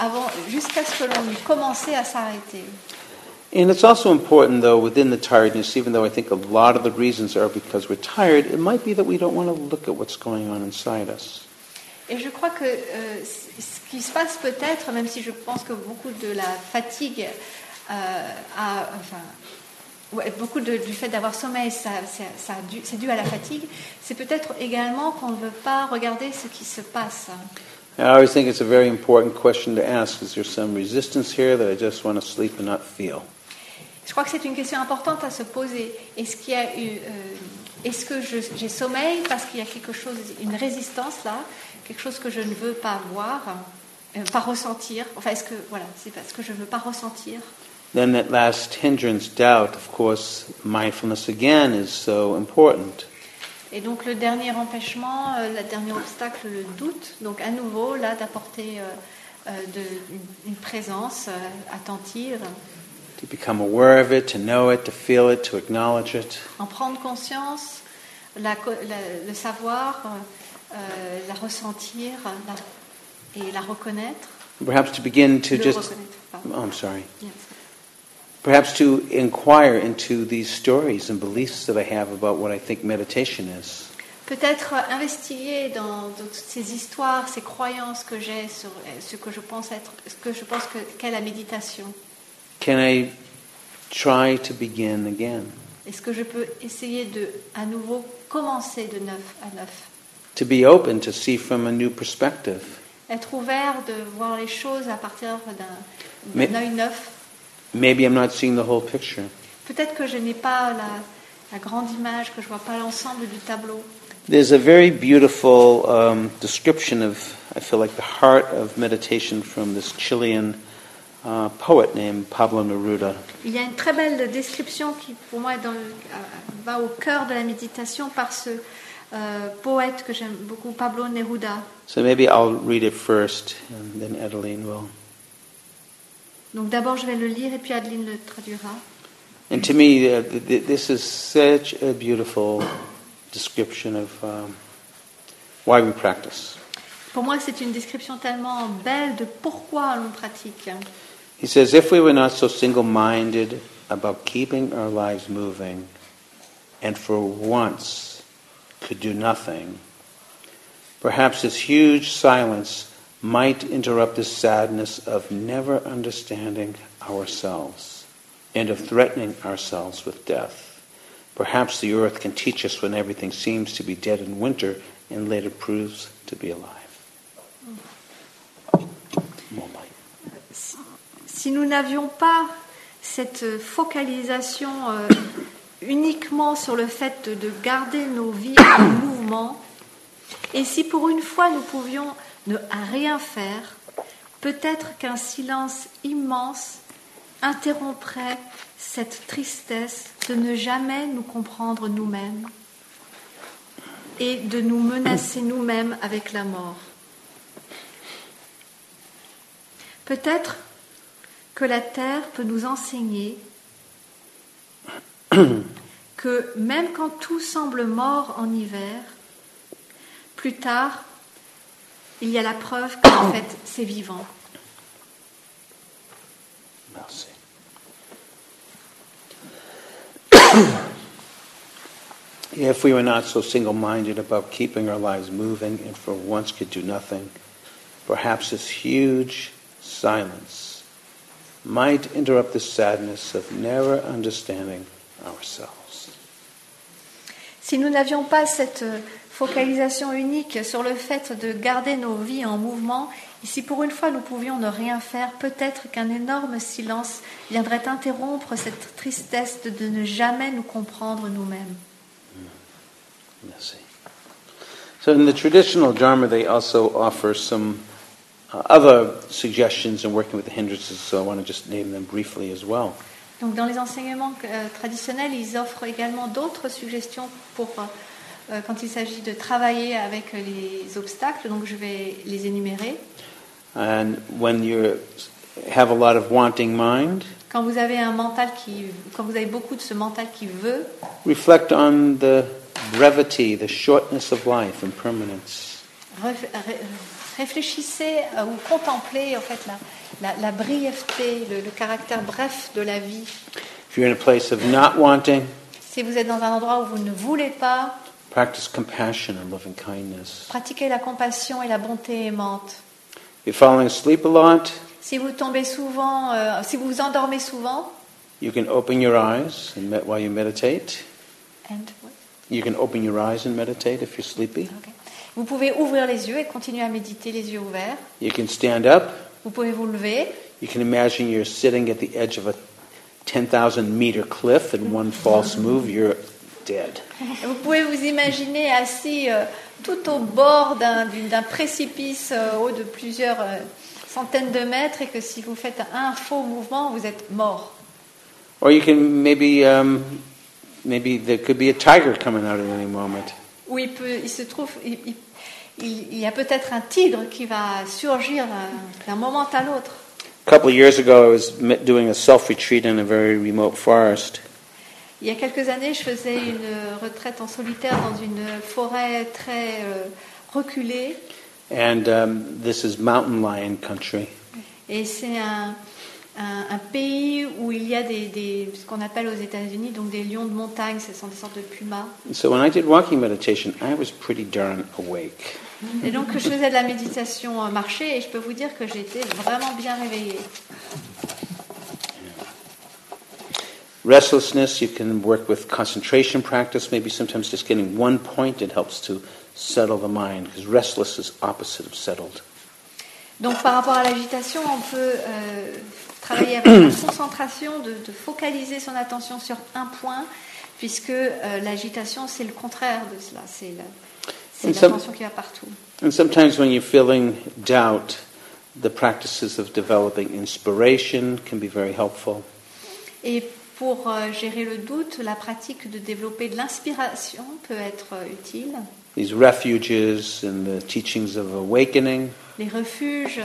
avant, jusqu'à ce que l'on ait commencé à s'arrêter. And it's also important, though, within the tiredness, even though I think a lot of the reasons are because we're tired, it might be that we don't want to look at what's going on inside us. Et je crois que ce qui se passe peut-être, même si je pense que beaucoup de la fatigue, beaucoup du fait d'avoir sommeil, c'est dû à la fatigue, c'est peut-être également qu'on ne veut pas regarder ce qui se passe. I always think it's a very important question to ask. Is there some resistance here that I just want to sleep and not feel? Je crois que c'est une question importante à se poser. Est-ce que j'ai sommeil parce qu'il y a quelque chose, une résistance là, quelque chose que je ne veux pas voir, pas ressentir. Enfin, est-ce que voilà, c'est parce que je ne veux pas ressentir. Then that last hindrance, doubt, of course, mindfulness again is so important. Et donc le dernier empêchement, le dernier obstacle, le doute. Donc à nouveau là d'apporter une présence attentive. To become aware of it, to know it, to feel it, to acknowledge it. En prendre conscience, le savoir, la ressentir, et la reconnaître. Perhaps to begin to just. Oh, I'm sorry. Yes. Perhaps to inquire into these stories and beliefs that I have about what I think meditation is. Peut-être investiguer dans toutes ces histoires, ces croyances que j'ai sur ce que je pense être, ce que je pense qu'est la méditation. Can I try to begin again? Est-ce que je peux essayer de à nouveau commencer de neuf à neuf? To be open to see from a new perspective. Être ouvert de voir les choses à partir d'un œil neuf. Maybe I'm not seeing the whole picture. Peut-être que je n'ai pas la grande image, que je vois pas l'ensemble du tableau. There's a very beautiful description of, I feel like, the heart of meditation from this Chilean poet named Pablo Neruda. Il y a une très belle description qui, pour moi, va au cœur de la méditation par ce poète que j'aime beaucoup, Pablo Neruda. So maybe I'll read it first, and then Adeline will. Donc d'abord je vais le lire et puis Adeline le traduira. And to me, this is such a beautiful description of why we practice. Pour moi, c'est une description tellement belle de pourquoi l'on pratique. He says, if we were not so single-minded about keeping our lives moving, and for once could do nothing, perhaps this huge silence might interrupt the sadness of never understanding ourselves and of threatening ourselves with death. Perhaps the earth can teach us when everything seems to be dead in winter and later proves to be alive. Si nous n'avions pas cette focalisation uniquement sur le fait de garder nos vies en mouvement, et si pour une fois nous pouvions ne rien faire, peut-être qu'un silence immense interromprait cette tristesse de ne jamais nous comprendre nous-mêmes et de nous menacer nous-mêmes avec la mort. Peut-être que la terre peut nous enseigner que même quand tout semble mort en hiver, plus tard, il y a la preuve qu'en fait, c'est vivant. Merci. If we were not so single-minded about keeping our lives moving and for once could do nothing, perhaps this huge silence might interrupt the sadness of never understanding ourselves. Si nous n'avions pas cette focalisation unique sur le fait de garder nos vies en mouvement, et si pour une fois nous pouvions ne rien faire, peut-être qu'un énorme silence viendrait interrompre cette tristesse de ne jamais nous comprendre nous-mêmes. Merci. So in the traditional Dharma, they also offer some other suggestions in working with the hindrances, so I want to just name them briefly as well. Donc dans les enseignements traditionnels, ils offrent également d'autres suggestions pour quand il s'agit de travailler avec les obstacles, donc je vais les énumérer. And when you have a lot of wanting mind, quand vous avez beaucoup de ce mental qui veut, reflect on the brevity, the shortness of life and permanence. Réfléchissez ou contemplez en fait la brièveté, le caractère bref de la vie. If you're in a place of not wanting, si vous êtes dans un endroit où vous ne voulez pas, practice compassion and loving kindness. Pratiquez la compassion et la bonté aimante. If you're falling asleep a lot, si vous vous endormez souvent, you can open your eyes while you meditate. And what? You can open your eyes and meditate if you're sleepy. Okay. Vous pouvez ouvrir les yeux et continuer à méditer les yeux ouverts. You can stand up. Vous pouvez vous lever. You can imagine you're sitting at the edge of a 10,000-meter cliff and one false move, you're dead. Vous pouvez vous imaginer assis tout au bord d'un précipice haut de plusieurs centaines de mètres et que si vous faites un faux mouvement, vous êtes mort. Or you can maybe there could be a tiger coming out at any moment. Où il y a peut-être un tigre qui va surgir d'un moment à l'autre. A couple of years ago, I was doing a self-retreat in a very remote forest. Il y a quelques années, je faisais une retraite en solitaire dans une forêt très reculée. And this is mountain lion country. Et c'est un pays où il y a ce qu'on appelle aux États-Unis donc des lions de montagne, ce sont des sortes de pumas. So when I did walking meditation, I was pretty darn awake. Et donc je faisais de la méditation à marcher et je peux vous dire que j'étais vraiment bien réveillée. Restlessness, you can work with concentration practice, maybe sometimes just getting one point it helps to settle the mind because restless is opposite of settled. Donc par rapport à l'agitation, on peut travailler avec la concentration, de focaliser son attention sur un point, puisque l'agitation, c'est le contraire de cela. C'est l'attention qui va partout. And sometimes when you're feeling doubt, The practices of developing inspiration can be very helpful. Et pour gérer le doute, la pratique de développer de l'inspiration peut être utile. These refuges in the teachings of awakening. Les refuges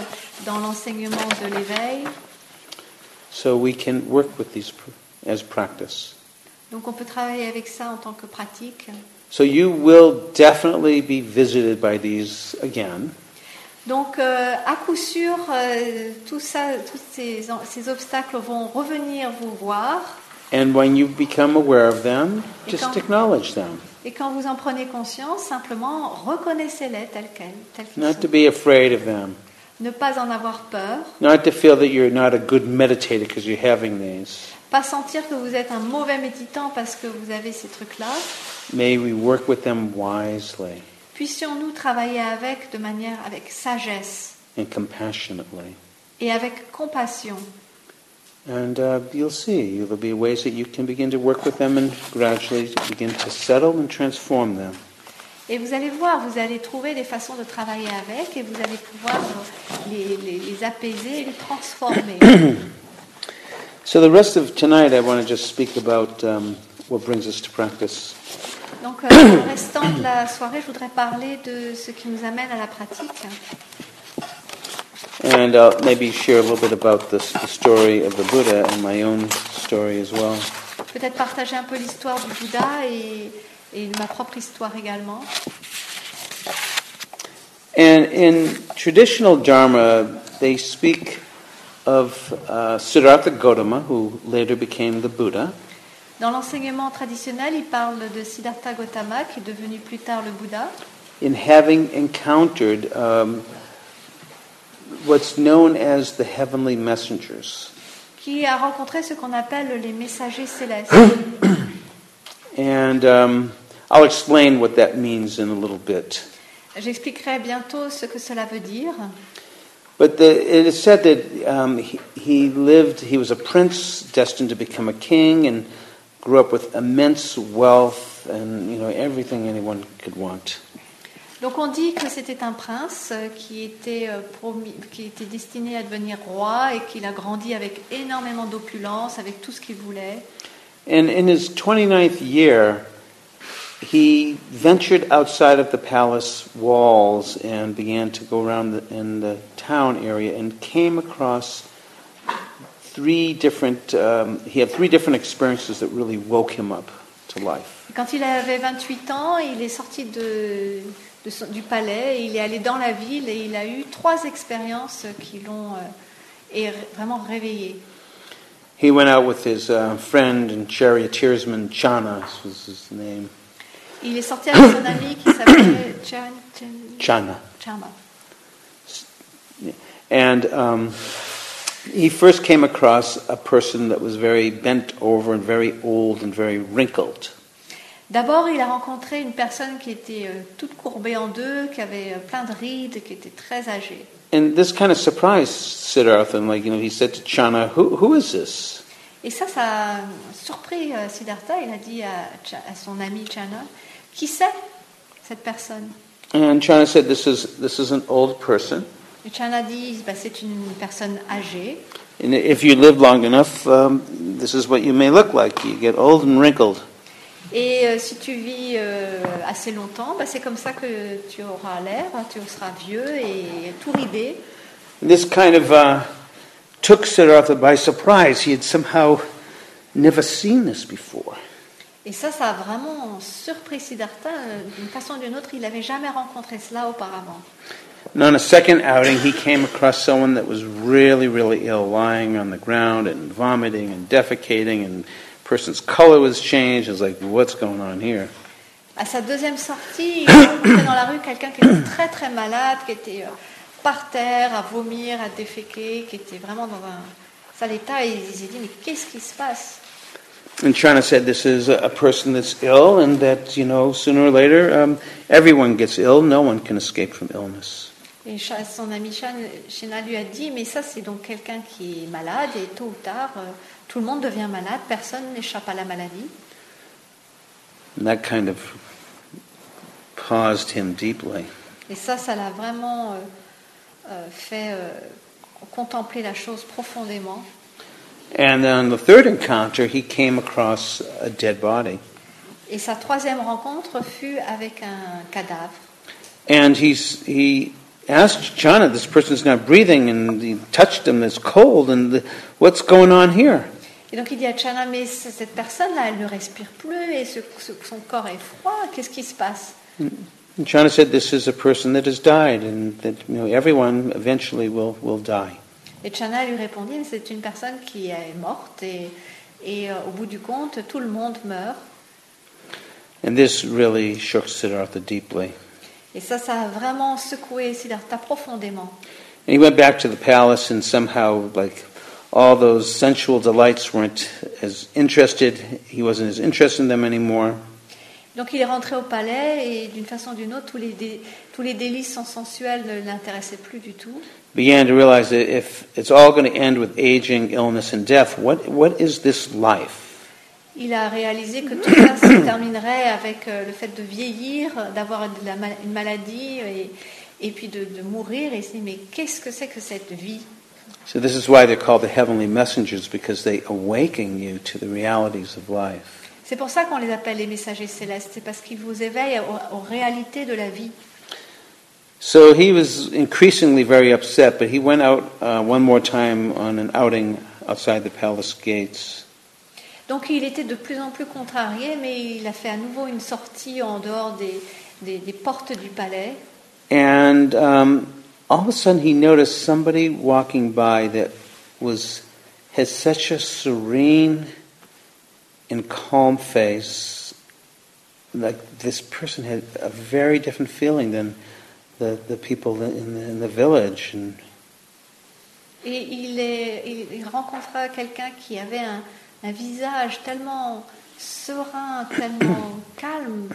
dans l'enseignement de l'éveil. So we can work with these as practice. Donc on peut travailler avec ça en tant que pratique. So you will definitely be visited by these again. Donc, à coup sûr, tous ces obstacles vont revenir vous voir. And when you become aware of them, just acknowledge them. Et quand vous en prenez conscience, simplement reconnaissez-les telles quelles. Not to be afraid of them. Ne pas en avoir peur. Not to feel that you're not a good meditator because you're having these. Pas sentir que vous êtes un mauvais méditant parce que vous avez ces trucs-là. May we work with them wisely. Puissions-nous travailler avec de manière avec sagesse et avec compassion. And you'll see, there will be ways that you can begin to work with them and gradually begin to settle and transform them. Et vous allez voir, vous allez trouver des façons de travailler avec et vous allez pouvoir les apaiser et les transformer. So the rest of tonight, I want to just speak about what brings us to practice. Donc, le restant de la soirée, je voudrais parler de ce qui nous amène à la pratique. And I'll maybe share a little bit about the story of the Buddha and my own story as well. Peut-être partager un peu l'histoire du Bouddha et ma propre histoire également. And in traditional Dharma, they speak of Siddhartha Gautama, who later became the Buddha. Dans l'enseignement traditionnel, il parle de Siddhartha Gautama, qui est devenu plus tard le Bouddha. In having encountered what's known as the Heavenly Messengers. Qui a rencontré ce qu'on appelle les messagers célestes. And I'll explain what that means in a little bit. J'expliquerai bientôt ce que cela veut dire. But it is said that he was a prince destined to become a king, and grew up with immense wealth and, everything anyone could want. Donc on dit que c'était un prince qui était destiné à devenir roi et qu'il a grandi avec énormément d'opulence, avec tout ce qu'il voulait. And in his 29th year, he ventured outside of the palace walls and began to go around in the town area and came across he had three different experiences that really woke him up to life. Quand il avait 28 ans, il est sorti du palais, il est allé dans la ville et il a eu trois expériences qui l'ont vraiment réveillé. He went out with his friend and charioteersman Chana, was his name. Il est sorti avec son ami qui s'appelait Chana. And he first came across a person that was very bent over and very old and very wrinkled. D'abord, il a rencontré une personne qui était toute courbée en deux, qui avait plein de rides, qui était très âgée. And this kind of surprised Siddhartha, and he said to Chana, "Who is this?" Et ça a surpris Siddhartha. Il a dit à son ami Chana, "Qui c'est cette personne?" And Chana said, "This is an old person." Et Chana dit, c'est une personne âgée. And if you live long enough, this is what you may look like. You get old and wrinkled. Et si tu vis assez longtemps, c'est comme ça que tu auras l'air. Tu seras vieux et tout ridé. This kind of took Siddhartha by surprise. He had somehow never seen this before. Et ça a vraiment surpris Siddhartha. D'une façon ou d'une autre, il n'avait jamais rencontré cela auparavant. And on a second outing, he came across someone that was really, really ill, lying on the ground and vomiting and defecating, and the person's color was changed. It was like, what's going on here? À sa deuxième sortie, il rencontrait dans la rue quelqu'un qui était très, très malade, qui était par terre, à vomir, à déféquer, qui était vraiment dans un sale état. Et il s'est dit, mais qu'est-ce qui se passe? And Chana said, this is a person that's ill, and that, sooner or later, everyone gets ill. No one can escape from illness. Et son ami Chana lui a dit, mais ça c'est donc quelqu'un qui est malade, et tôt ou tard, tout le monde devient malade, personne n'échappe à la maladie. And that kind of caused him deeply. Et ça l'a vraiment fait contempler la chose profondément. And then on the third encounter, he came across a dead body. Et sa troisième rencontre fut avec un cadavre. And he asked Chana, this person's not breathing, and he touched him, it's cold, and what's going on here? Et donc il dit à Chana, mais cette personne-là, elle ne respire plus, et son corps est froid, qu'est-ce qui se passe? And Chana said, this is a person that has died, and that everyone eventually will die. Et Chana lui répondit, mais c'est une personne qui est morte, et au bout du compte, tout le monde meurt. And this really shook Siddhartha deeply. Et ça a vraiment secoué Siddhartha profondément. And he went back to the palace, and somehow, like, all those sensual delights weren't as interested. He wasn't as interested in them anymore. Donc il est rentré au palais et d'une façon ou d'une autre, tous les délices sensuels ne l'intéressaient plus du tout. Began to realize that if it's all going to end with aging, illness, and death, what is this life? Il a réalisé que tout ça se terminerait avec le fait de vieillir, d'avoir une maladie et puis de mourir. Et il s'est dit, mais qu'est-ce que c'est que cette vie? So this is why they're called the Heavenly Messengers, because they awaken you to the realities of life. C'est pour ça qu'on les appelle les messagers célestes, c'est parce qu'ils vous éveillent aux réalités de la vie. So he was increasingly very upset, but he went out one more time on an outing outside the palace gates. Donc il était de plus en plus contrarié, mais il a fait à nouveau une sortie en dehors des portes du palais. And all of a sudden he noticed somebody walking by that had such a serene and calm face. Like, this person had a very different feeling than the people in the village. And et il rencontra quelqu'un qui avait un visage tellement serein, tellement calme,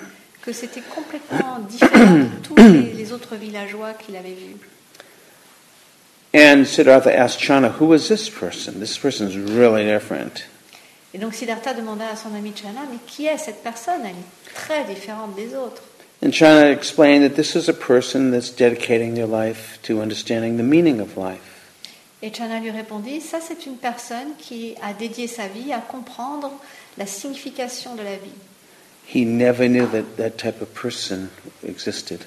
que c'était complètement différent de tous les autres villageois qu'il avait vus. And Siddhartha asked Chana, who is this person? This person is really different. Et donc Siddhartha demanda à son ami Chana, mais qui est cette personne? Elle est très différente des autres. And Chana explained that this is a person that's dedicating their life to understanding the meaning of life. Et Chana lui répondit, ça c'est une personne qui a dédié sa vie à comprendre la signification de la vie. He never knew that type of person existed.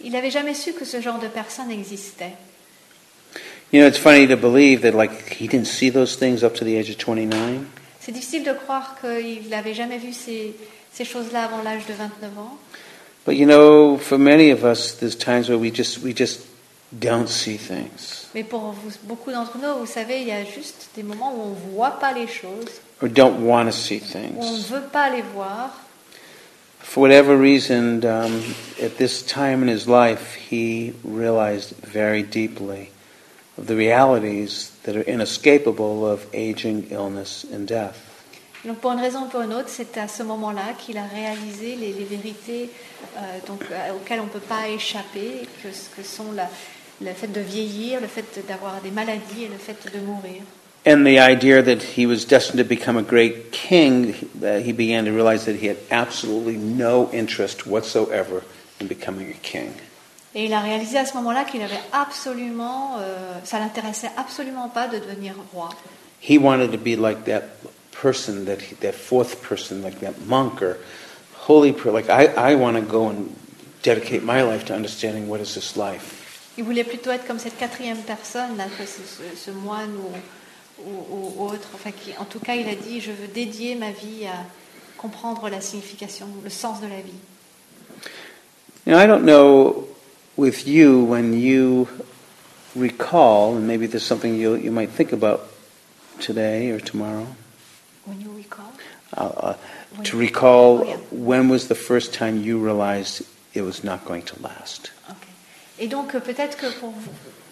Il n'avait jamais su que ce genre de personne existait. You know, it's funny to believe that, like, he didn't see those things up to the age of 29. C'est difficile de croire qu'il n'avait jamais vu ces choses-là avant l'âge de 29 ans. But you know, for many of us, there's times where we just don't see things. Mais pour vous, beaucoup d'entre nous, vous savez, il y a juste des moments où on ne voit pas les choses. Or don't want to see things. Où on ne veut pas les voir. For whatever reason, at this time in his life, he realized very deeply of the realities that are inescapable of aging, illness, and death. Donc pour une raison ou pour une autre, c'est à ce moment-là qu'il a réalisé les vérités auxquelles on ne peut pas échapper, que sont le fait de vieillir, le fait d'avoir des maladies et le fait de mourir. And the idea that he was destined to become a great king, he began to realize that he had absolutely no interest whatsoever in becoming a king. Et il a réalisé à ce moment-là qu'il avait absolument, ça l'intéressait absolument pas de devenir roi. He wanted to be like that person, that fourth person, like that monk or holy person. Like I want to go and dedicate my life to understanding what is this life. Il voulait plutôt être comme cette quatrième personne, là, que ce moine ou autre. Enfin, en tout cas, il a dit, je veux dédier ma vie à comprendre la signification, le sens de la vie. Now, I don't know with you when you recall, and maybe there's something you might think about today or tomorrow. When you recall? To recall, oh, yeah. When was the first time you realized it was not going to last? Okay. Et donc peut-être que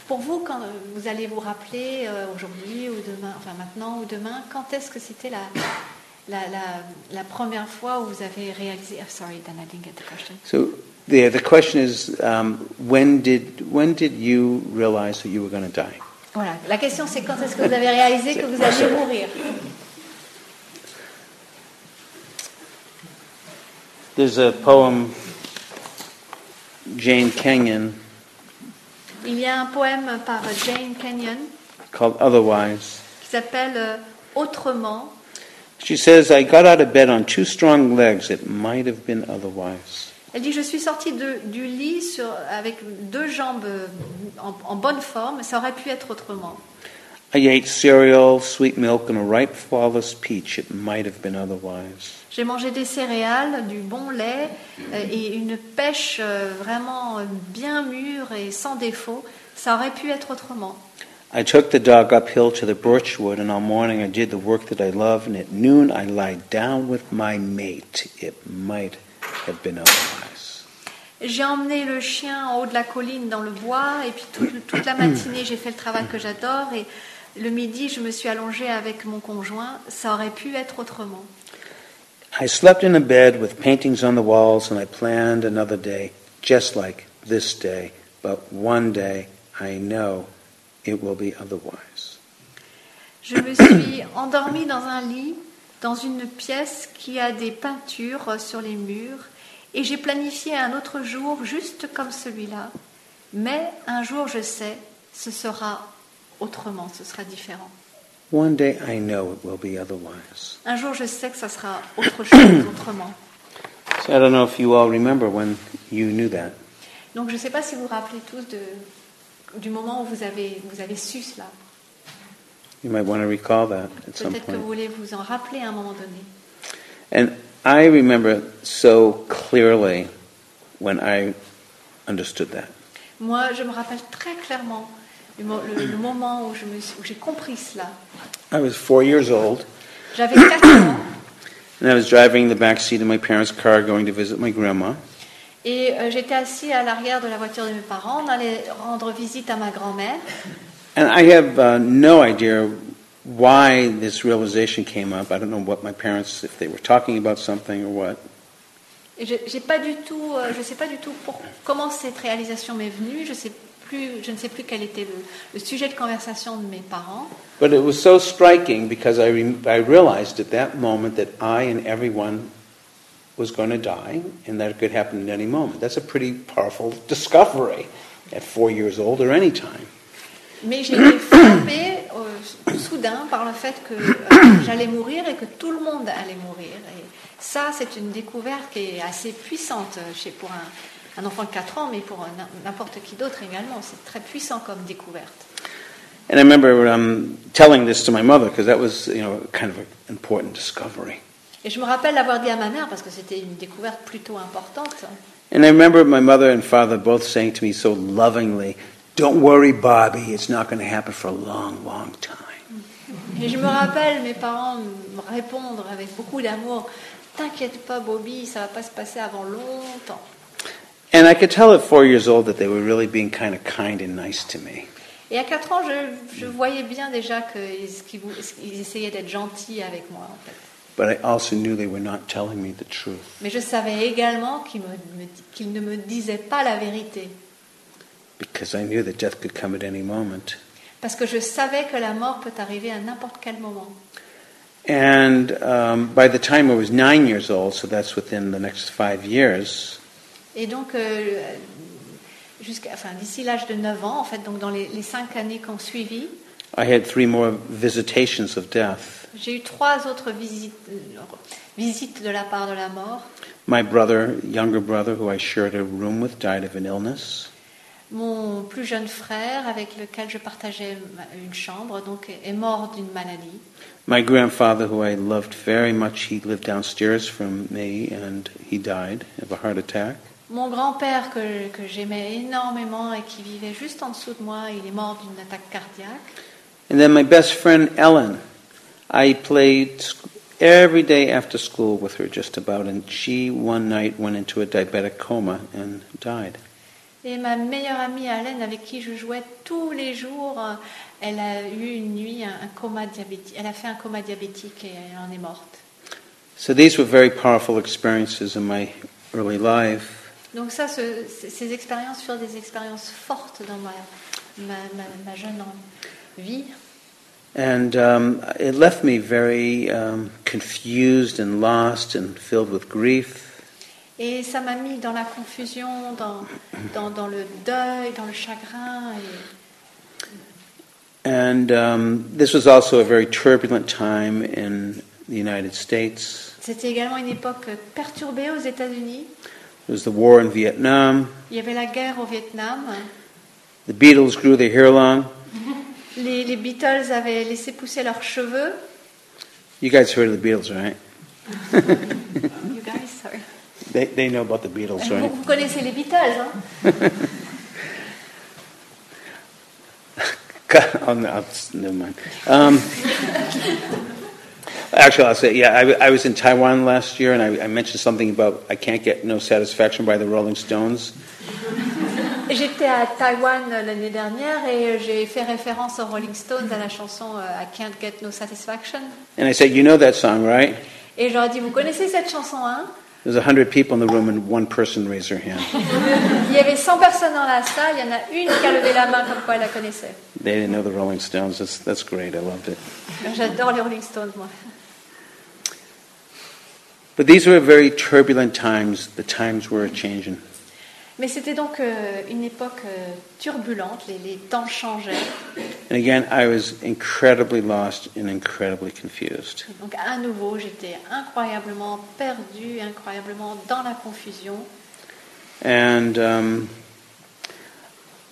pour vous, quand vous allez vous rappeler aujourd'hui ou demain, enfin maintenant ou demain, quand est-ce que c'était la première fois où vous avez réalisé? Oh, sorry, then I didn't get the question. So the question is, when did you realize that you were going to die? Voilà. La question c'est quand est-ce que vous avez réalisé que vous alliez mourir? There's a poem, Jane Kenyon. Il y a un poème par Jane Kenyon called Otherwise. Qui s'appelle Autrement. She says, I got out of bed on two strong legs. It might have been otherwise. Elle dit, je suis sortie du lit avec deux jambes en bonne forme. Ça aurait pu être autrement. I ate cereal, sweet milk, and a ripe, flawless peach. It might have been otherwise. J'ai mangé des céréales, du bon lait et une pêche vraiment bien mûre et sans défaut. Ça aurait pu être autrement. I took the dog uphill to the birchwood, and all morning I did the work that I love, and at noon I lied down with my mate. It might have been otherwise. J'ai emmené le chien en haut de la colline dans le bois, et puis toute la matinée j'ai fait le travail que j'adore, et le midi je me suis allongée avec mon conjoint. Ça aurait pu être autrement. I slept in a bed with paintings on the walls, and I planned another day, just like this day, but one day I know it will be otherwise. Je me suis endormie dans un lit, dans une pièce qui a des peintures sur les murs, et j'ai planifié un autre jour juste comme celui-là. Mais un jour, je sais, ce sera autrement, ce sera différent. One day I know it will be otherwise. Un jour, je sais que ça sera autre chose, autrement. So I don't know if you all remember when you knew that. Donc je ne sais pas si vous vous rappelez tous du moment où vous avez su cela. You might want to recall that at some point. Peut-être que vous voulez vous en rappeler à un moment donné. And I remember so clearly when I understood that. Moi, je me rappelle très clairement le moment où j'ai compris cela. I was 4 years old. J'avais 4 ans. And I was driving in the back seat of my parents' car going to visit my grandma. Et j'étais assis à l'arrière de la voiture de mes parents, on allait rendre visite à ma grand-mère. And I have no idea why this realization came up. I don't know what my parents, if they were talking about something or what. Et je sais pas du tout comment cette réalisation m'est venue. Je ne sais plus quel était le sujet de conversation de mes parents. But it was so striking because I realized at that moment that I and everyone was going to die, and that it could happen at any moment. That's a pretty powerful discovery at 4 years old or any time. Mais j'ai été frappée soudain par le fait que j'allais mourir et que tout le monde allait mourir. Et ça, c'est une découverte qui est assez puissante pour un enfant de 4 ans, mais pour n'importe qui d'autre également. C'est très puissant comme découverte. And I remember telling this to my mother because that was, kind of an important discovery. Et je me rappelle l'avoir dit à ma mère parce que c'était une découverte plutôt importante. And I remember my mother and father both saying to me so lovingly, "Don't worry, Bobby, it's not going to happen for a long, long time." Et je me rappelle mes parents me répondre avec beaucoup d'amour, "T'inquiète pas, Bobby, ça va pas se passer avant longtemps." And I could tell at 4 years old that they were really being kind of kind and nice to me. Et à 4 ans, je voyais bien déjà qu'ils essayaient d'être gentils avec moi en fait. But I also knew they were not telling me the truth. Mais je savais également qu'ils ne me disaient pas la vérité. Because I knew that death could come at any moment. Parce que je savais que la mort peut arriver à n'importe quel moment. And by the time I was 9 years old, so that's within the next 5 years. Et donc d'ici l'âge de 9 ans, en fait, donc dans les 5 années qui ont suivi. I had 3 more visitations of death. J'ai eu 3 autres visites de la part de la mort. My brother, younger brother, who I shared a room with, died of an illness. Mon plus jeune frère, avec lequel je partageais une chambre, donc est mort d'une maladie. My grandfather, who I loved very much, he lived downstairs from me, and he died of a heart attack. Mon grand-père que j'aimais énormément et qui vivait juste en dessous de moi, il est mort d'une attaque cardiaque. And then my best friend Ellen. I played every day after school with her just about, and she one night went into a diabetic coma and died. Et ma meilleure amie Hélène, avec qui je jouais tous les jours, elle a eu une nuit un coma diabétique. Elle a fait un coma diabétique et elle en est morte. So these were very powerful experiences in my early life. Donc ça, ces expériences furent des expériences fortes dans ma jeune vie. And it left me very confused and lost and filled with grief. Et ça m'a mis dans la confusion, dans le deuil, dans le chagrin. And this was also a very turbulent time in the United States. C'était également une époque perturbée aux États-Unis. There was the war in Vietnam. Il y avait la guerre au Vietnam. The Beatles grew their hair long. Les Beatles avaient laissé pousser leurs cheveux. You guys heard of the Beatles, right? You guys, sorry. They know about the Beatles, right? Vous connaissez les Beatles, hein? Oh, no, never mind. Actually, I'll say, yeah, I was in Taiwan last year, and I mentioned something about I can't get no satisfaction by the Rolling Stones. J'étais à Taïwan l'année dernière et j'ai fait référence aux Rolling Stones à la chanson I Can't Get No Satisfaction. And I said, you know that song, right? Et j'aurais dit, vous connaissez cette chanson, hein? There's 100 people in the room and one person raised her hand. Il y avait 100 personnes dans la salle, il y en a une qui a levé la main comme quoi elle la connaissait. They didn't know the Rolling Stones. That's great. I loved it. J'adore les Rolling Stones, moi. But these were very turbulent times. The times were changing. Mais c'était donc une époque turbulente, les temps changeaient. And again, I was incredibly lost and incredibly confused. Donc à nouveau, j'étais incroyablement perdu, incroyablement dans la confusion. And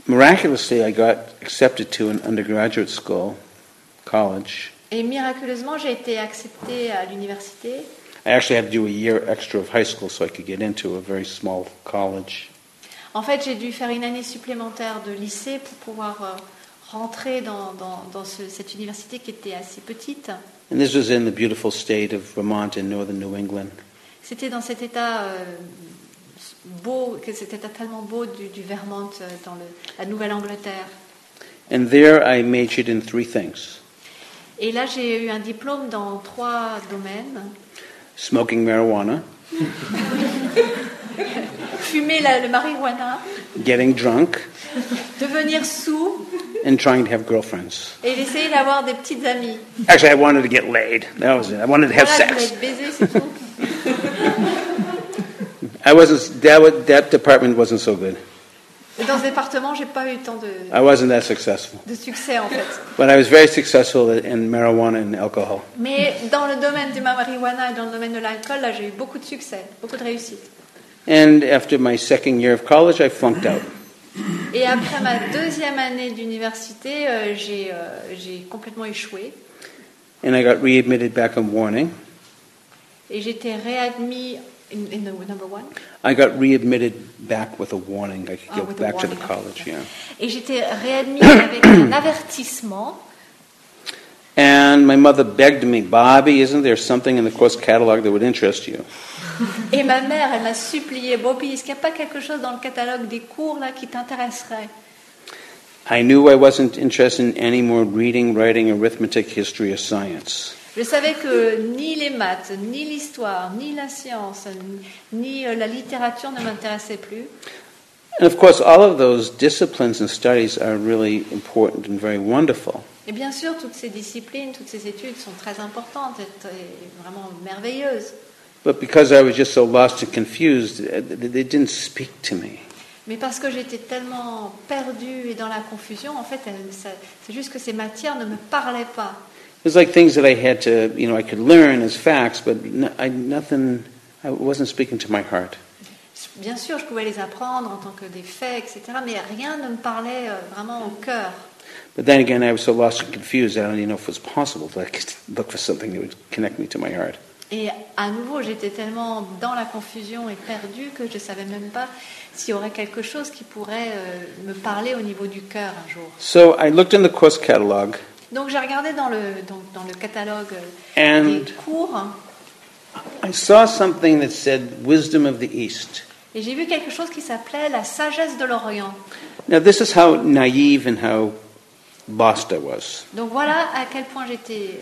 miraculously, I got accepted to an undergraduate school, college. Et miraculeusement, j'ai été acceptée à l'université. I actually had to do a year extra of high school so I could get into a very small college. En fait, j'ai dû faire une année supplémentaire de lycée pour pouvoir rentrer dans cette université qui était assez petite. And this was in the beautiful state of Vermont in northern New England. C'était dans cet état beau, cet état tellement beau du Vermont dans la Nouvelle-Angleterre. And there I majored in three things. Et là, j'ai eu un diplôme dans trois domaines. Smoking marijuana. Fumer le marijuana, getting drunk, devenir saoul, and trying to have girlfriends. Et d'essayer d'avoir des petites amies. Actually, I wanted to get laid. That was it. I wanted to have sex. I wasn't. That department wasn't so good. Dans ce département, j'ai pas eu tant de. I wasn't that successful. De succès en fait. But I was very successful in marijuana and alcohol. Mais dans le domaine du marijuana et dans le domaine de l'alcool, là, j'ai eu beaucoup de succès, beaucoup de réussite. And after my second year of college, I flunked out. Et après ma deuxième année d'université, j'ai complètement échoué. And I got readmitted back on warning. Et j'étais réadmis in the number one. I got readmitted back with a warning. I could go back to the college, yeah. Et j'étais réadmis avec un avertissement. And my mother begged me, Bobby, isn't there something in the course catalog that would interest you? Et ma mère, elle m'a supplié, Bobby, est-ce qu'il n'y a pas quelque chose dans le catalogue des cours là qui t'intéresserait? I knew I wasn't interested in any more reading, writing, arithmetic, history, or science. Je savais que ni les maths, ni l'histoire, ni la science, ni la littérature ne m'intéressaient plus. And of course, all of those disciplines and studies are really important and very wonderful. Et bien sûr, toutes ces disciplines, toutes ces études sont très importantes et vraiment merveilleuses. But because I was just so lost and confused, they didn't speak to me. Mais parce que j'étais tellement perdue et dans la confusion, en fait, c'est juste que ces matières ne me parlaient pas. It was like things that I had to, you know, I could learn as facts, but nothing. I wasn't speaking to my heart. Bien sûr, je pouvais les apprendre en tant que des faits, etc., mais rien ne me parlait vraiment au cœur. But then again, I was so lost and confused. I don't even know if it was possible to look for something that would connect me to my heart. Et à nouveau, j'étais tellement dans la confusion et perdue que je ne savais même pas s'il y aurait quelque chose qui pourrait me parler au niveau du cœur un jour. So I looked in the course catalog. Donc j'ai regardé dans le catalogue des cours. I saw something that said Wisdom of the East. Et j'ai vu quelque chose qui s'appelait la sagesse de l'Orient. Now this is how naive and how lost I was. Donc voilà à quel point j'étais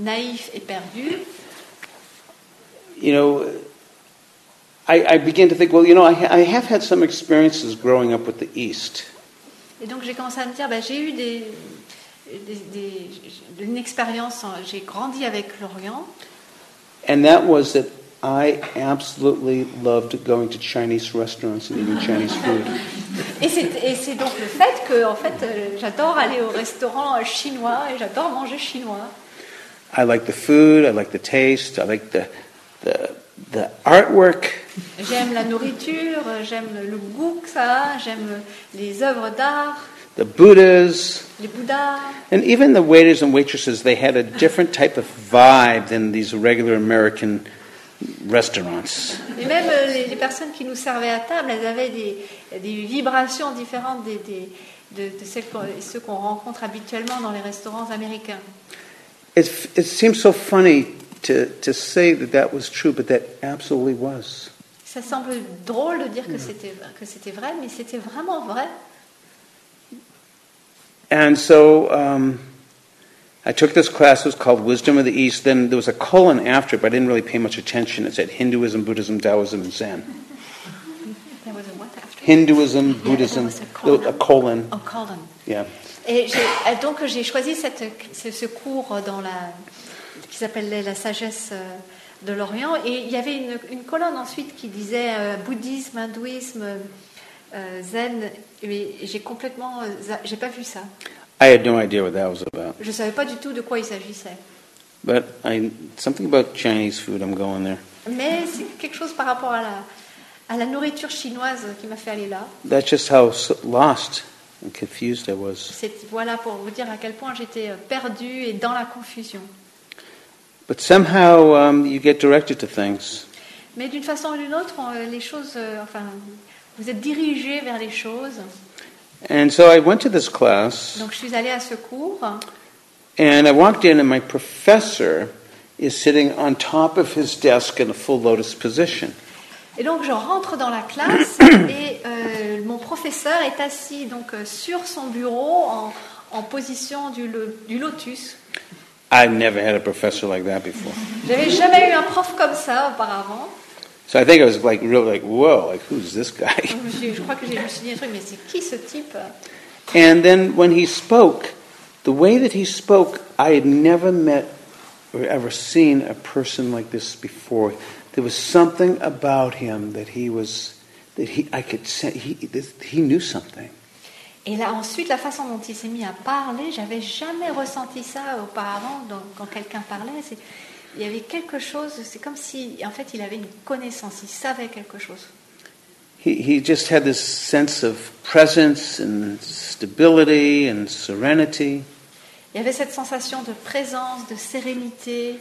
naïf et perdu. You know, I began to think, well, you know, I have had some experiences growing up with the East. Et donc j'ai commencé à me dire, j'ai eu une expérience, j'ai grandi avec l'Orient. And that was that I absolutely loved going to Chinese restaurants and eating Chinese food. Et c'est donc le fait que, en fait, j'adore aller au restaurant chinois et j'adore manger chinois. I like the food, I like the taste, I like the artwork. J'aime la nourriture, j'aime le goût que ça a, j'aime les œuvres d'art. The Buddhas, and even the waiters and waitresses, they had a different type of vibe than these regular American restaurants. Et même les personnes qui nous servaient à table, elles avaient des vibrations différentes de ceux qu'on rencontre habituellement dans les restaurants américains. It seems so funny to say that was true, but that absolutely was. Ça semble drôle de dire que c'était vrai, mais c'était vraiment vrai. And so I took this class. It was called Wisdom of the East. Then there was a colon after it, but I didn't really pay much attention. It said Hinduism, Buddhism, Taoism, and Zen. There was a what after? Hinduism, Buddhism, yeah, there was a colon. A colon. Yeah. Et donc j'ai choisi ce cours qui s'appelait la sagesse de l'Orient. Et il y avait une colonne ensuite qui disait bouddhisme, hindouisme. Zen, mais j'ai pas vu ça. I had no idea what that was about. Je savais pas du tout de quoi il s'agissait. But something about Chinese food, I'm going there. Mais c'est quelque chose par rapport à la nourriture chinoise qui m'a fait aller là. That's just how lost and confused I was. Voilà pour vous dire à quel point j'étais perdue et dans la confusion. But somehow you get directed to things. Mais d'une façon ou d'une autre, les choses, vous êtes dirigé vers les choses. And so I went to this class. Donc je suis allé à ce cours. And I walked in, and my professor is sitting on top of his desk in a full lotus position. Et donc je rentre dans la classe et mon professeur est assis donc sur son bureau en position du lotus. I've never had a professor like that before. J'avais jamais eu un prof comme ça auparavant. So I think I was really whoa, who's this guy? And then when he spoke, the way that he spoke, I had never met or ever seen a person like this before. There was something about him that he knew something. Et là ensuite, la façon dont il s'est mis à parler, j'avais jamais ressenti ça auparavant. Donc quand quelqu'un parlait, il y avait quelque chose, c'est comme si, en fait, il avait une connaissance, il savait quelque chose. He just had this sense of presence and stability and serenity. Il y avait cette sensation de présence, de sérénité.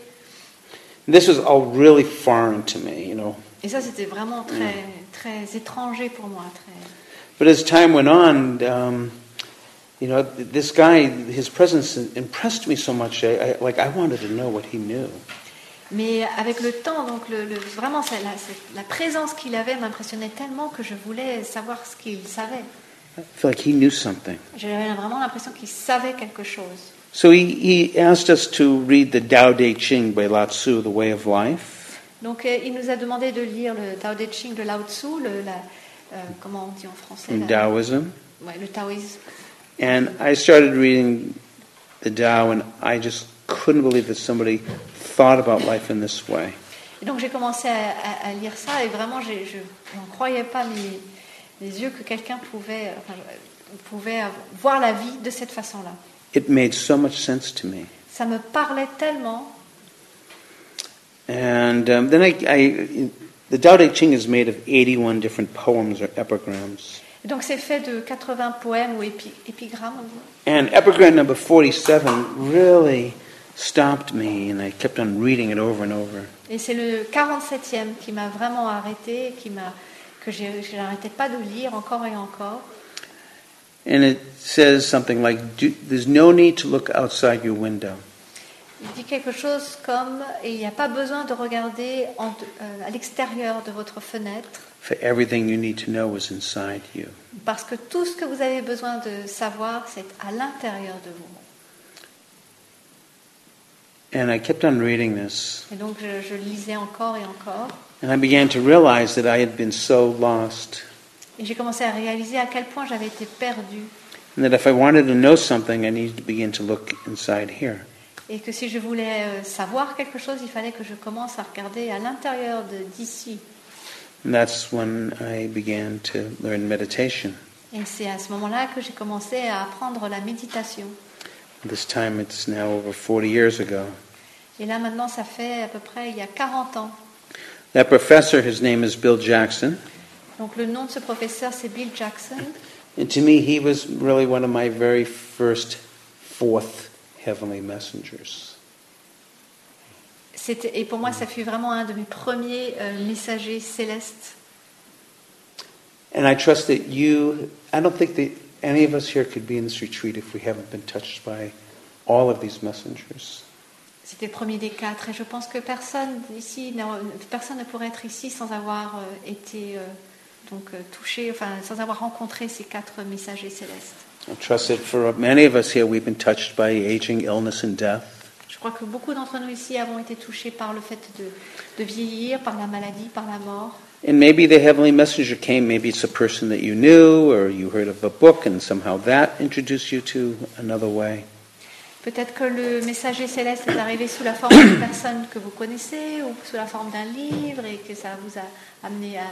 This was all really foreign to me, Et ça, c'était vraiment très étranger pour moi. But as time went on, this guy, his presence impressed me so much. I wanted to know what he knew. Mais avec le temps, donc vraiment la présence qu'il avait m'impressionnait tellement que je voulais savoir ce qu'il savait. I feel like he knew something. J'avais vraiment l'impression qu'il savait quelque chose. So he asked us to read the Tao Te Ching by Lao Tzu, The Way of Life. Donc il nous a demandé de lire le Tao Te Ching de Lao Tzu, comment on dit en français? Le Taoisme. Ouais, le Taoïsme. And I started reading the Tao, and I just couldn't believe that somebody thought about life in this way. Et donc j'ai commencé à lire ça, et vraiment je ne croyais pas mes yeux que quelqu'un pouvait voir la vie de cette façon-là. It made so much sense to me. Ça me parlait tellement. And then the Tao Te Ching is made of 81 different poems or epigrams. Donc c'est fait de 80 poèmes ou épigrammes. And epigram number 47 really stopped me, and I kept on reading it over and over. Et c'est le 47e qui m'a vraiment arrêté, que je n'arrêtais pas de lire encore et encore. And it says something like, "There's no need to look outside your window." Il dit quelque chose comme, il n'y a pas besoin de regarder à l'extérieur de votre fenêtre. For everything you need to know is inside you. Parce que tout ce que vous avez besoin de savoir, c'est à l'intérieur de vous. And I kept on reading this. Et donc je lisais encore et encore. And I began to realize that I had been so lost. Et j'ai commencé à réaliser à quel point j'avais été perdu. And that if I wanted to know something, I needed to begin to look inside here. et que si je voulais savoir quelque chose, il fallait que je commence à regarder à l'intérieur d'ici. And that's when I began to learn meditation. Et c'est à ce moment-là que j'ai commencé à apprendre la méditation. This time it's now over 40 years ago. Et là maintenant ça fait à peu près il y a 40 ans. That professor, his name is Bill Jackson. Donc le nom de ce professeur c'est Bill Jackson. And to me he was really one of my very first fourth Heavenly Messengers. Et pour moi, ça fut vraiment un de mes premiers messagers célestes. And I trust that you, I don't think that any of us here could be in this retreat if we haven't been touched by all of these messengers. C'était le premier des quatre, et je pense que personne ne pourrait être ici sans avoir été touché, sans avoir rencontré ces quatre messagers célestes. I trust that for many of us here, we've been touched by aging, illness, and death. Je crois que beaucoup d'entre nous ici avons été touchés par le fait de vieillir, par la maladie, par la mort. And maybe the heavenly messenger came. Maybe it's a person that you knew, or you heard of a book, and somehow that introduced you to another way. Peut-être que le messager céleste est arrivé sous la forme d'une personne que vous connaissez, ou sous la forme d'un livre, et que ça vous a amené à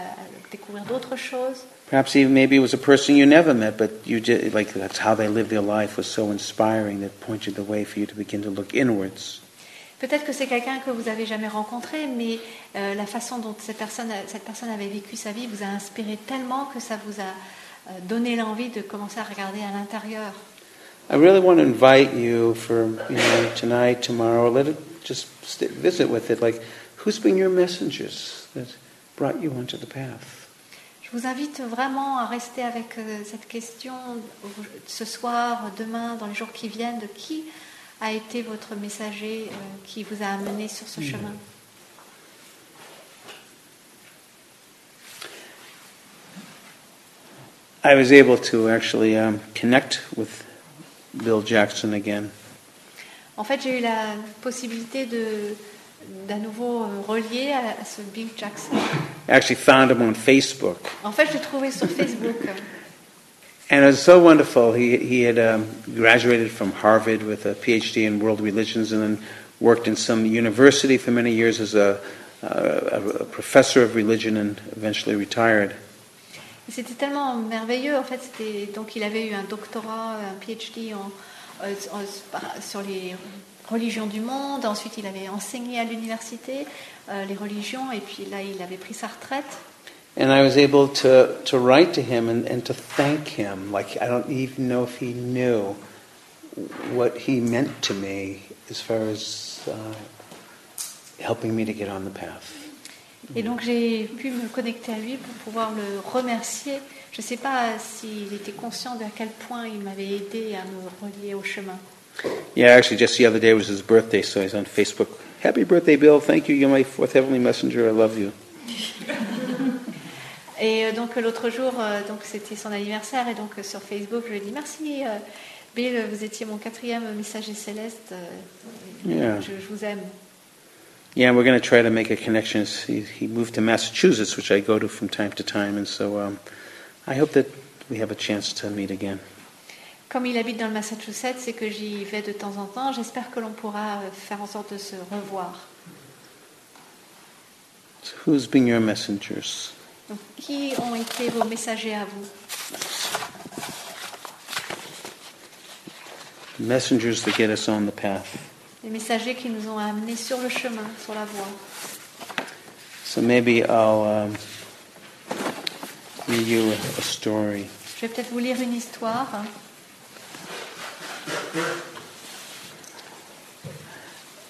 découvrir d'autres choses. Perhaps even maybe it was a person you never met, but you did, like that's how they lived their life was so inspiring that pointed the way for you to begin to look inwards. Peut-être que c'est quelqu'un que vous avez jamais rencontré, mais la façon dont cette personne avait vécu sa vie vous a inspiré tellement que ça vous a donné l'envie de commencer à regarder à l'intérieur. I really want to invite you for tonight, tomorrow. Let it just visit with it. Like, who's been your messengers that brought you onto the path? Je vous invite vraiment à rester avec cette question ce soir, demain, dans les jours qui viennent, de qui a été votre messager qui vous a amené sur ce chemin. I was able to actually connect with Bill Jackson again. En fait, j'ai eu la possibilité d'à nouveau relié à ce Bill Jackson. I actually found him on Facebook. En fait, je l'ai trouvé sur Facebook. And it was so wonderful. He had graduated from Harvard with a PhD in world religions, and then worked in some university for many years as a professor of religion, and eventually retired. Et c'était tellement merveilleux. En fait, donc il avait eu un doctorat, un PhD sur les religions du monde, ensuite il avait enseigné à l'université les religions, et puis là il avait pris sa retraite. And I was able to write to him and to thank him. Like, I don't even know if he knew what he meant to me as far as helping me to get on the path. Et donc j'ai pu me connecter à lui pour pouvoir le remercier. Je ne sais pas s'il était conscient d'à quel point il m'avait aidé à me relier au chemin. Yeah, actually, just the other day was his birthday, so he's on Facebook. Happy birthday, Bill! Thank you. You're my fourth heavenly messenger. I love you. Et donc l'autre jour, donc c'était son anniversaire, et donc sur Facebook, je lui ai dit merci, Bill, vous étiez mon quatrième messager céleste. Yeah. Je vous aime. Yeah, we're going to try to make a connection. He moved to Massachusetts, which I go to from time to time, and so I hope that we have a chance to meet again. Comme il habite dans le Massachusetts, c'est que j'y vais de temps en temps. J'espère que l'on pourra faire en sorte de se revoir. So who's been your messengers? Donc, qui ont été vos messagers à vous? Messengers that get us on the path. Les messagers qui nous ont amenés sur le chemin, sur la voie. So maybe I'll read you a story. Je vais peut-être vous lire une histoire.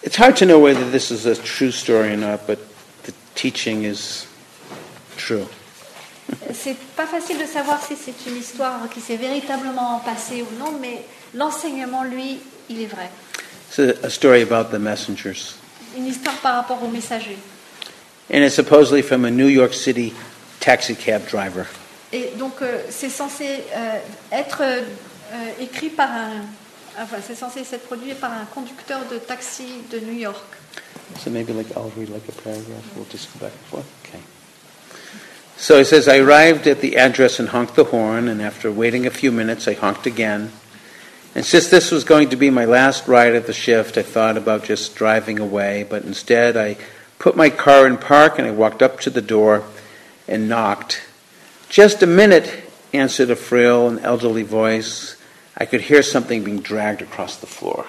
It's hard to know whether this is a true story or not, but the teaching is true. C'est pas facile de savoir si c'est une histoire qui s'est véritablement passée ou non, mais l'enseignement, lui, il est vrai. It's a story about the messengers. Une histoire par rapport aux messagers. And it's supposedly from a New York City taxi cab driver. Et donc c'est censé être écrit par c'est censé être produit par un conducteur de taxi de New York. So maybe I'll read a paragraph. We'll just go back and forth. Okay. So he says, I arrived at the address and honked the horn, and after waiting a few minutes, I honked again. And since this was going to be my last ride at the shift, I thought about just driving away, but instead I put my car in park and I walked up to the door and knocked. "Just a minute," answered a frail and elderly voice. I could hear something being dragged across the floor.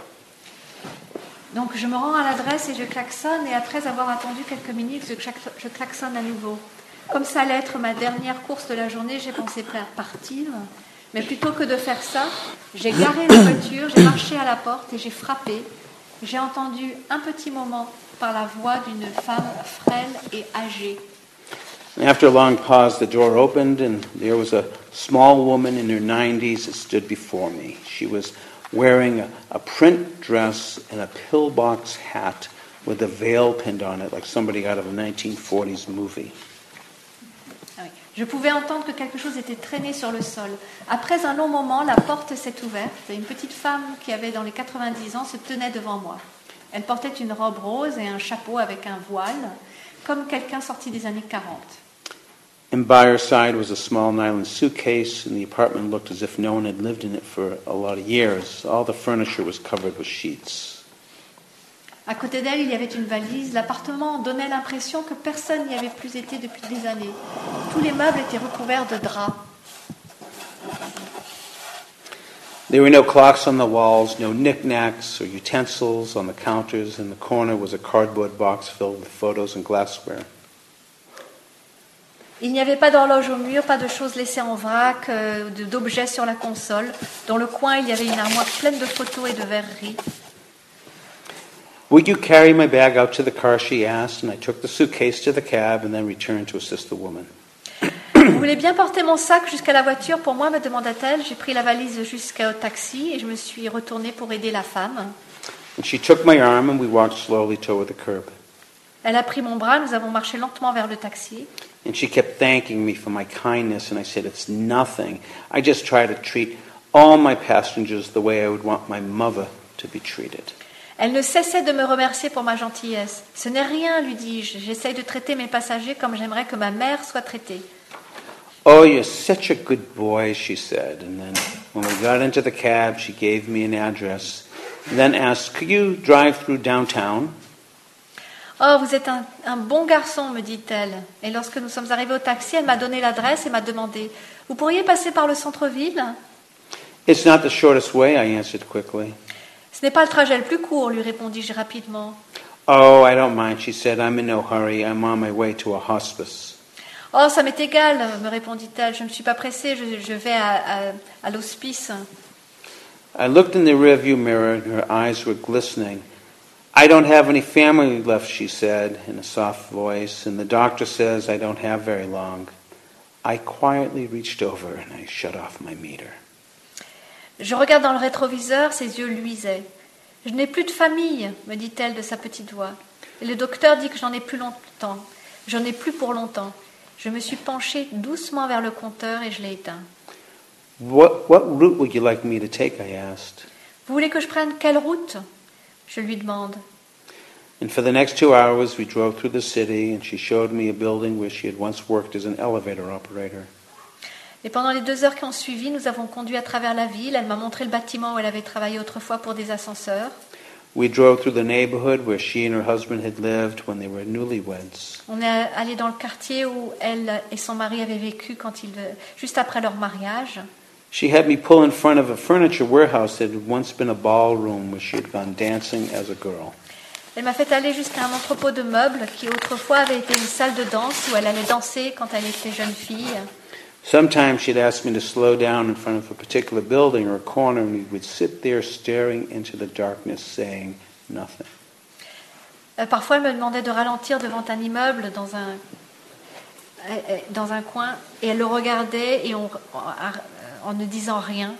Donc je me rends à l'adresse et je klaxonne, et après avoir attendu quelques minutes, je klaxonne à nouveau. Comme ça allait être ma dernière course de la journée, j'ai pensé partir, mais plutôt que de faire ça, j'ai garé la voiture, j'ai marché à la porte et j'ai frappé. J'ai entendu un petit moment par la voix d'une femme frêle et âgée. After a long pause, the door opened, and there was a small woman in her 90s that stood before me. She was wearing a print dress and a pillbox hat with a veil pinned on it, like somebody out of a 1940s movie. Je pouvais entendre que quelque chose était traîné sur le sol. Après un long moment, la porte s'est ouverte et une petite femme qui avait dans les 90 ans se tenait devant moi. Elle portait une robe rose et un chapeau avec un voile, comme quelqu'un sorti des années 40. And by her side was a small nylon suitcase, and the apartment looked as if no one had lived in it for a lot of years. All the furniture was covered with sheets. À côté d'elle, il y avait une valise. L'appartement donnait l'impression que personne n'y avait plus été depuis des années. Tous les meubles étaient recouverts de draps. There were no clocks on the walls, no knickknacks or utensils on the counters. In the corner was a cardboard box filled with photos and glassware. Il n'y avait pas d'horloge au mur, pas de choses laissées en vrac, d'objets sur la console. Dans le coin, il y avait une armoire pleine de photos et de verreries. "Would you carry my bag out to the car?" she asked, and I took the suitcase to the cab and then returned to assist the woman. "Vous voulez bien porter mon sac jusqu'à la voiture pour moi?" me demanda-t-elle. J'ai pris la valise jusqu'au taxi et je me suis retournée pour aider la femme. And she took my arm and we walked slowly toward the curb. Elle a pris mon bras, nous avons marché lentement vers le taxi. And she kept thanking me for my kindness, and I said, "It's nothing. I just try to treat all my passengers the way I would want my mother to be treated." Elle ne cessait de me remercier pour ma gentillesse. « Ce n'est rien, lui dis-je. J'essaye de traiter mes passagers comme j'aimerais que ma mère soit traitée. » « Oh, you're such a good boy," she said. And then when we got into the cab, she gave me an address. And then asked, "Could you drive through downtown?" « Oh, vous êtes un bon garçon, me dit-elle. » Et lorsque nous sommes arrivés au taxi, elle m'a donné l'adresse et m'a demandé « Vous pourriez passer par le centre-ville » ?« It's not the shortest way," I answered quickly. « Ce n'est pas le trajet le plus court, » lui répondis-je rapidement. « Oh, I don't mind," she said. "I'm in no hurry. I'm on my way to a hospice." « Oh, ça m'est égal," me répondit-elle. « Je ne suis pas pressée. Je vais à l'hospice. » I looked in the rearview mirror and her eyes were glistening. "I don't have any family left," she said in a soft voice, "and the doctor says I don't have very long." I quietly reached over and I shut off my meter. Je regarde dans le rétroviseur, ses yeux luisaient. « Je n'ai plus de famille », me dit-elle de sa petite voix. « Et le docteur dit que j'en ai plus pour longtemps. » Je me suis penchée doucement vers le compteur et je l'ai éteint. « What route would you like me to take?" I asked. « Vous voulez que je prenne quelle route ?» je lui demande. And for the next 2 hours, we drove through the city, and she showed me a building where she had once worked as an elevator operator. Et pendant les 2 heures qui ont suivi, nous avons conduit à travers la ville. Elle m'a montré le bâtiment où elle avait travaillé autrefois pour des ascenseurs. We drove through the neighborhood where she and her husband had lived when they were newlyweds. On est allé dans le quartier où elle et son mari avaient vécu juste après leur mariage. She had me pull in front of a furniture warehouse that had once been a ballroom where she had gone dancing as a girl. Elle m'a fait aller jusqu'à un entrepôt de meubles qui autrefois avait été une salle de danse où elle allait danser quand elle était jeune fille. Sometimes she'd ask me to slow down in front of a particular building or a corner, and we would sit there staring into the darkness, saying nothing. Parfois, elle me demandait de ralentir devant un immeuble dans un coin, et elle le regardait et en ne disant rien.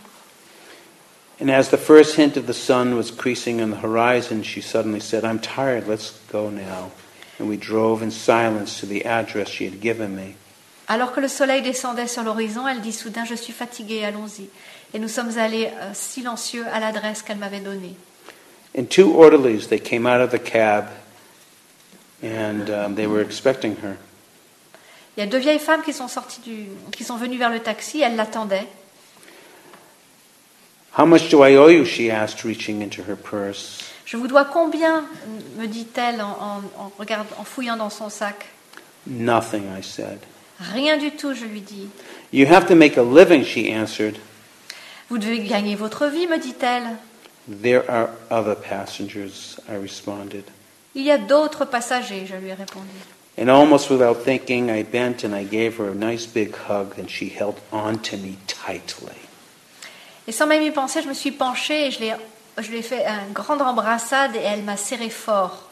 And as the first hint of the sun was creasing on the horizon, she suddenly said, "I'm tired, let's go now." And we drove in silence to the address she had given me. Alors que le soleil descendait sur l'horizon, elle dit soudain, "Je suis fatiguée, allons-y." Et nous sommes allés silencieux à l'adresse qu'elle m'avait donnée. And 2 orderlies, they came out of the cab, and they were expecting her. Il y a 2 vieilles femmes qui sont venues vers le taxi, elles l'attendaient. How much do I owe you? She asked, reaching into her purse. Je vous dois combien? Me dit-elle en fouillant dans son sac. Nothing, I said. Rien du tout, je lui dis. You have to make a living, she answered. Vous devez gagner votre vie, me dit-elle. There are other passengers, I responded. Il y a d'autres passagers, je lui ai répondu. And almost without thinking, I bent and I gave her a nice big hug, and she held on to me tightly. Et sans même y penser, je me suis penchée et je lui ai fait une grande embrassade et elle m'a serré fort.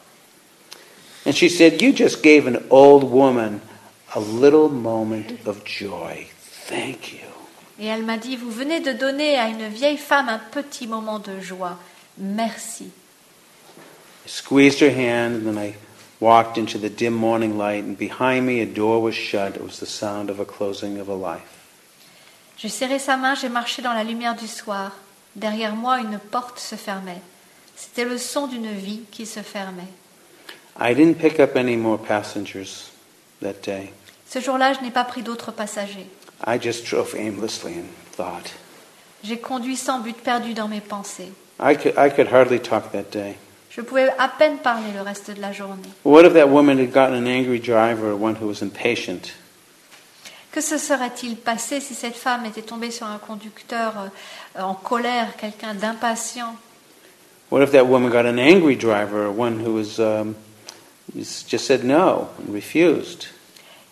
And she said, "You just gave an old woman a little moment of joy. Thank you." Et elle m'a dit, vous venez de donner à une vieille femme un petit moment de joie. Merci. I squeezed her hand, and then I walked into the dim morning light, and behind me a door was shut. It was the sound of a closing of a life. J'ai serré sa main, j'ai marché dans la lumière du soir. Derrière moi, une porte se fermait. C'était le son d'une vie qui se fermait. I didn't pick up any more passengers that day. Ce jour-là, je n'ai pas pris d'autres passagers. I just drove aimlessly in thought. J'ai conduit sans but, perdu dans mes pensées. I could hardly talk that day. Je pouvais à peine parler le reste de la journée. What if that woman had gotten an angry driver, or one who was impatient? Que se serait-il passé si cette femme était tombée sur un conducteur en colère, quelqu'un d'impatient? What if that woman got an angry driver, or one who was just said no and refused?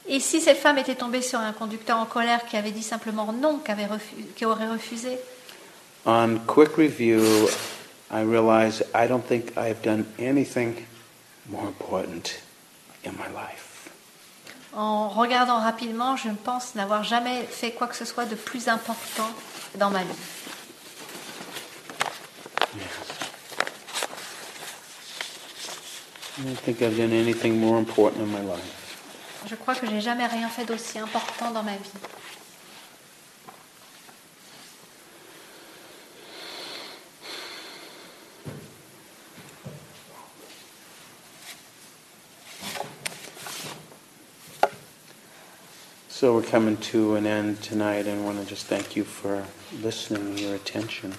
Et si cette femme était tombée sur un conducteur en colère qui avait dit simplement non, qui aurait refusé? On quick review, I realized I don't think I have done anything more important in my life. En regardant rapidement, je pense n'avoir jamais fait quoi que ce soit de plus important dans ma vie. I don't think I've done anything more important in my life. Je crois que j'ai jamais rien fait d'aussi important dans ma vie. So we're coming to an end tonight, and I want to just thank you for listening and your attention.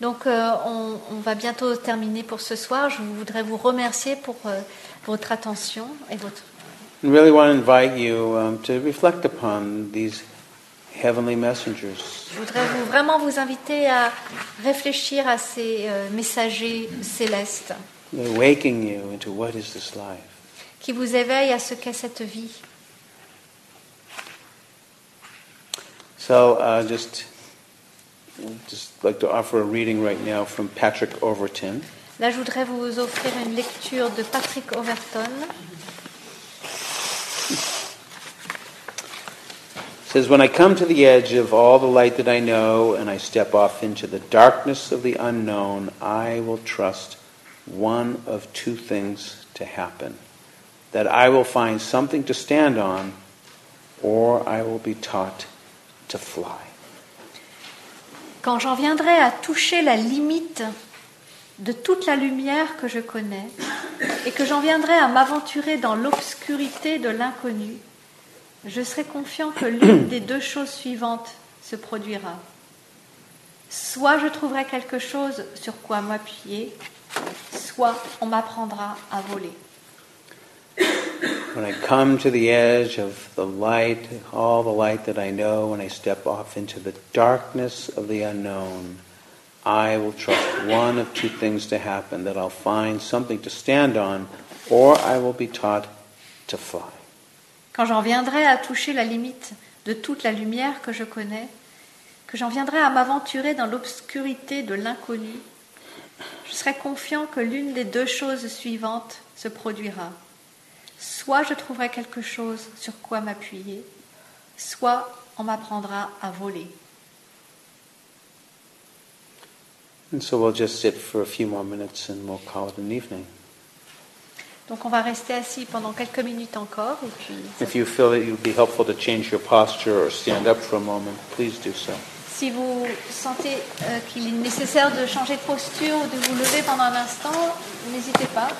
Donc on va bientôt terminer pour ce soir. Je voudrais vous remercier pour votre attention et votre. I really want to invite you to reflect upon these heavenly messengers. Je voudrais vraiment vous inviter à réfléchir à ces messagers célestes. They're waking you into what is this life. Qui vous éveillent à ce qu'est cette vie. So just like to offer a reading right now from Patrick Overton. Là, je voudrais vous offrir une lecture de Patrick Overton. It says, when I come to the edge of all the light that I know and I step off into the darkness of the unknown, I will trust one of two things to happen. That I will find something to stand on, or I will be taught to fly. Quand j'en viendrai à toucher la limite de toute la lumière que je connais et que j'en viendrai à m'aventurer dans l'obscurité de l'inconnu, je serai confiant que l'une des deux choses suivantes se produira. Soit je trouverai quelque chose sur quoi m'appuyer, soit on m'apprendra à voler. When I come to the edge of the light, all the light that I know, when I step off into the darkness of the unknown, I will trust one of two things to happen, that I'll find something to stand on, or I will be taught to fly. Quand j'en viendrai à toucher la limite de toute la lumière que je connais, que j'en viendrai à m'aventurer dans l'obscurité de l'inconnu, je serai confiant que l'une des deux choses suivantes se produira. Soit je trouverai quelque chose sur quoi m'appuyer, soit on m'apprendra à voler. And so we'll just sit for a few more minutes and we'll call it an evening. Donc on va rester assis pendant quelques minutes encore et puis. If you feel that it would be helpful to change your posture or stand up for a moment, please do so. Si vous sentez qu'il est nécessaire de changer de posture ou de vous lever pendant un instant, n'hésitez pas.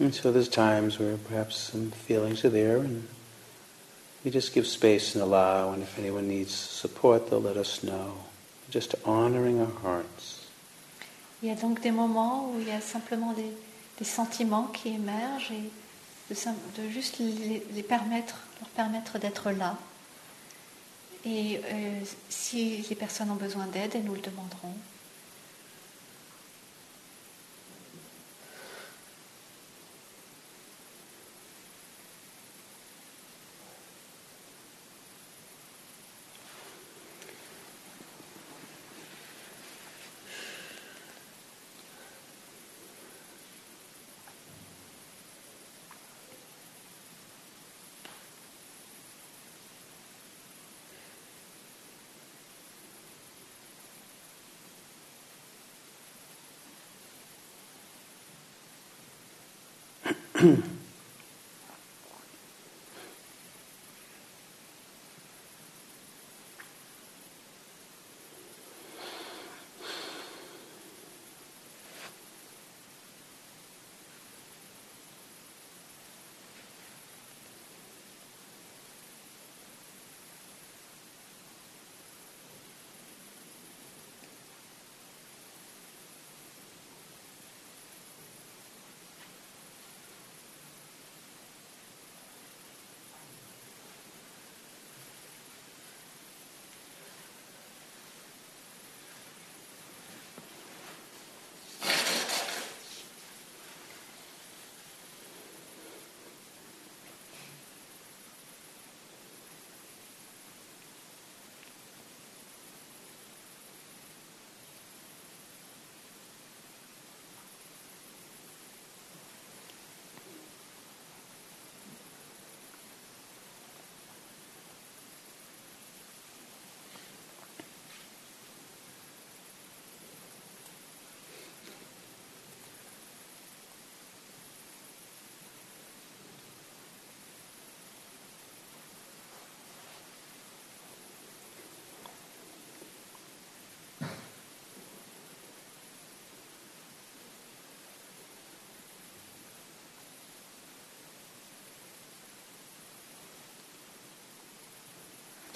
And so there's times where perhaps some feelings are there, and we just give space and allow, and if anyone needs support, they'll let us know. Just honoring our hearts. Il y a donc des moments où il y a simplement des sentiments qui émergent, et de juste leur permettre d'être là. Et si les personnes ont besoin d'aide, elles nous le demanderont.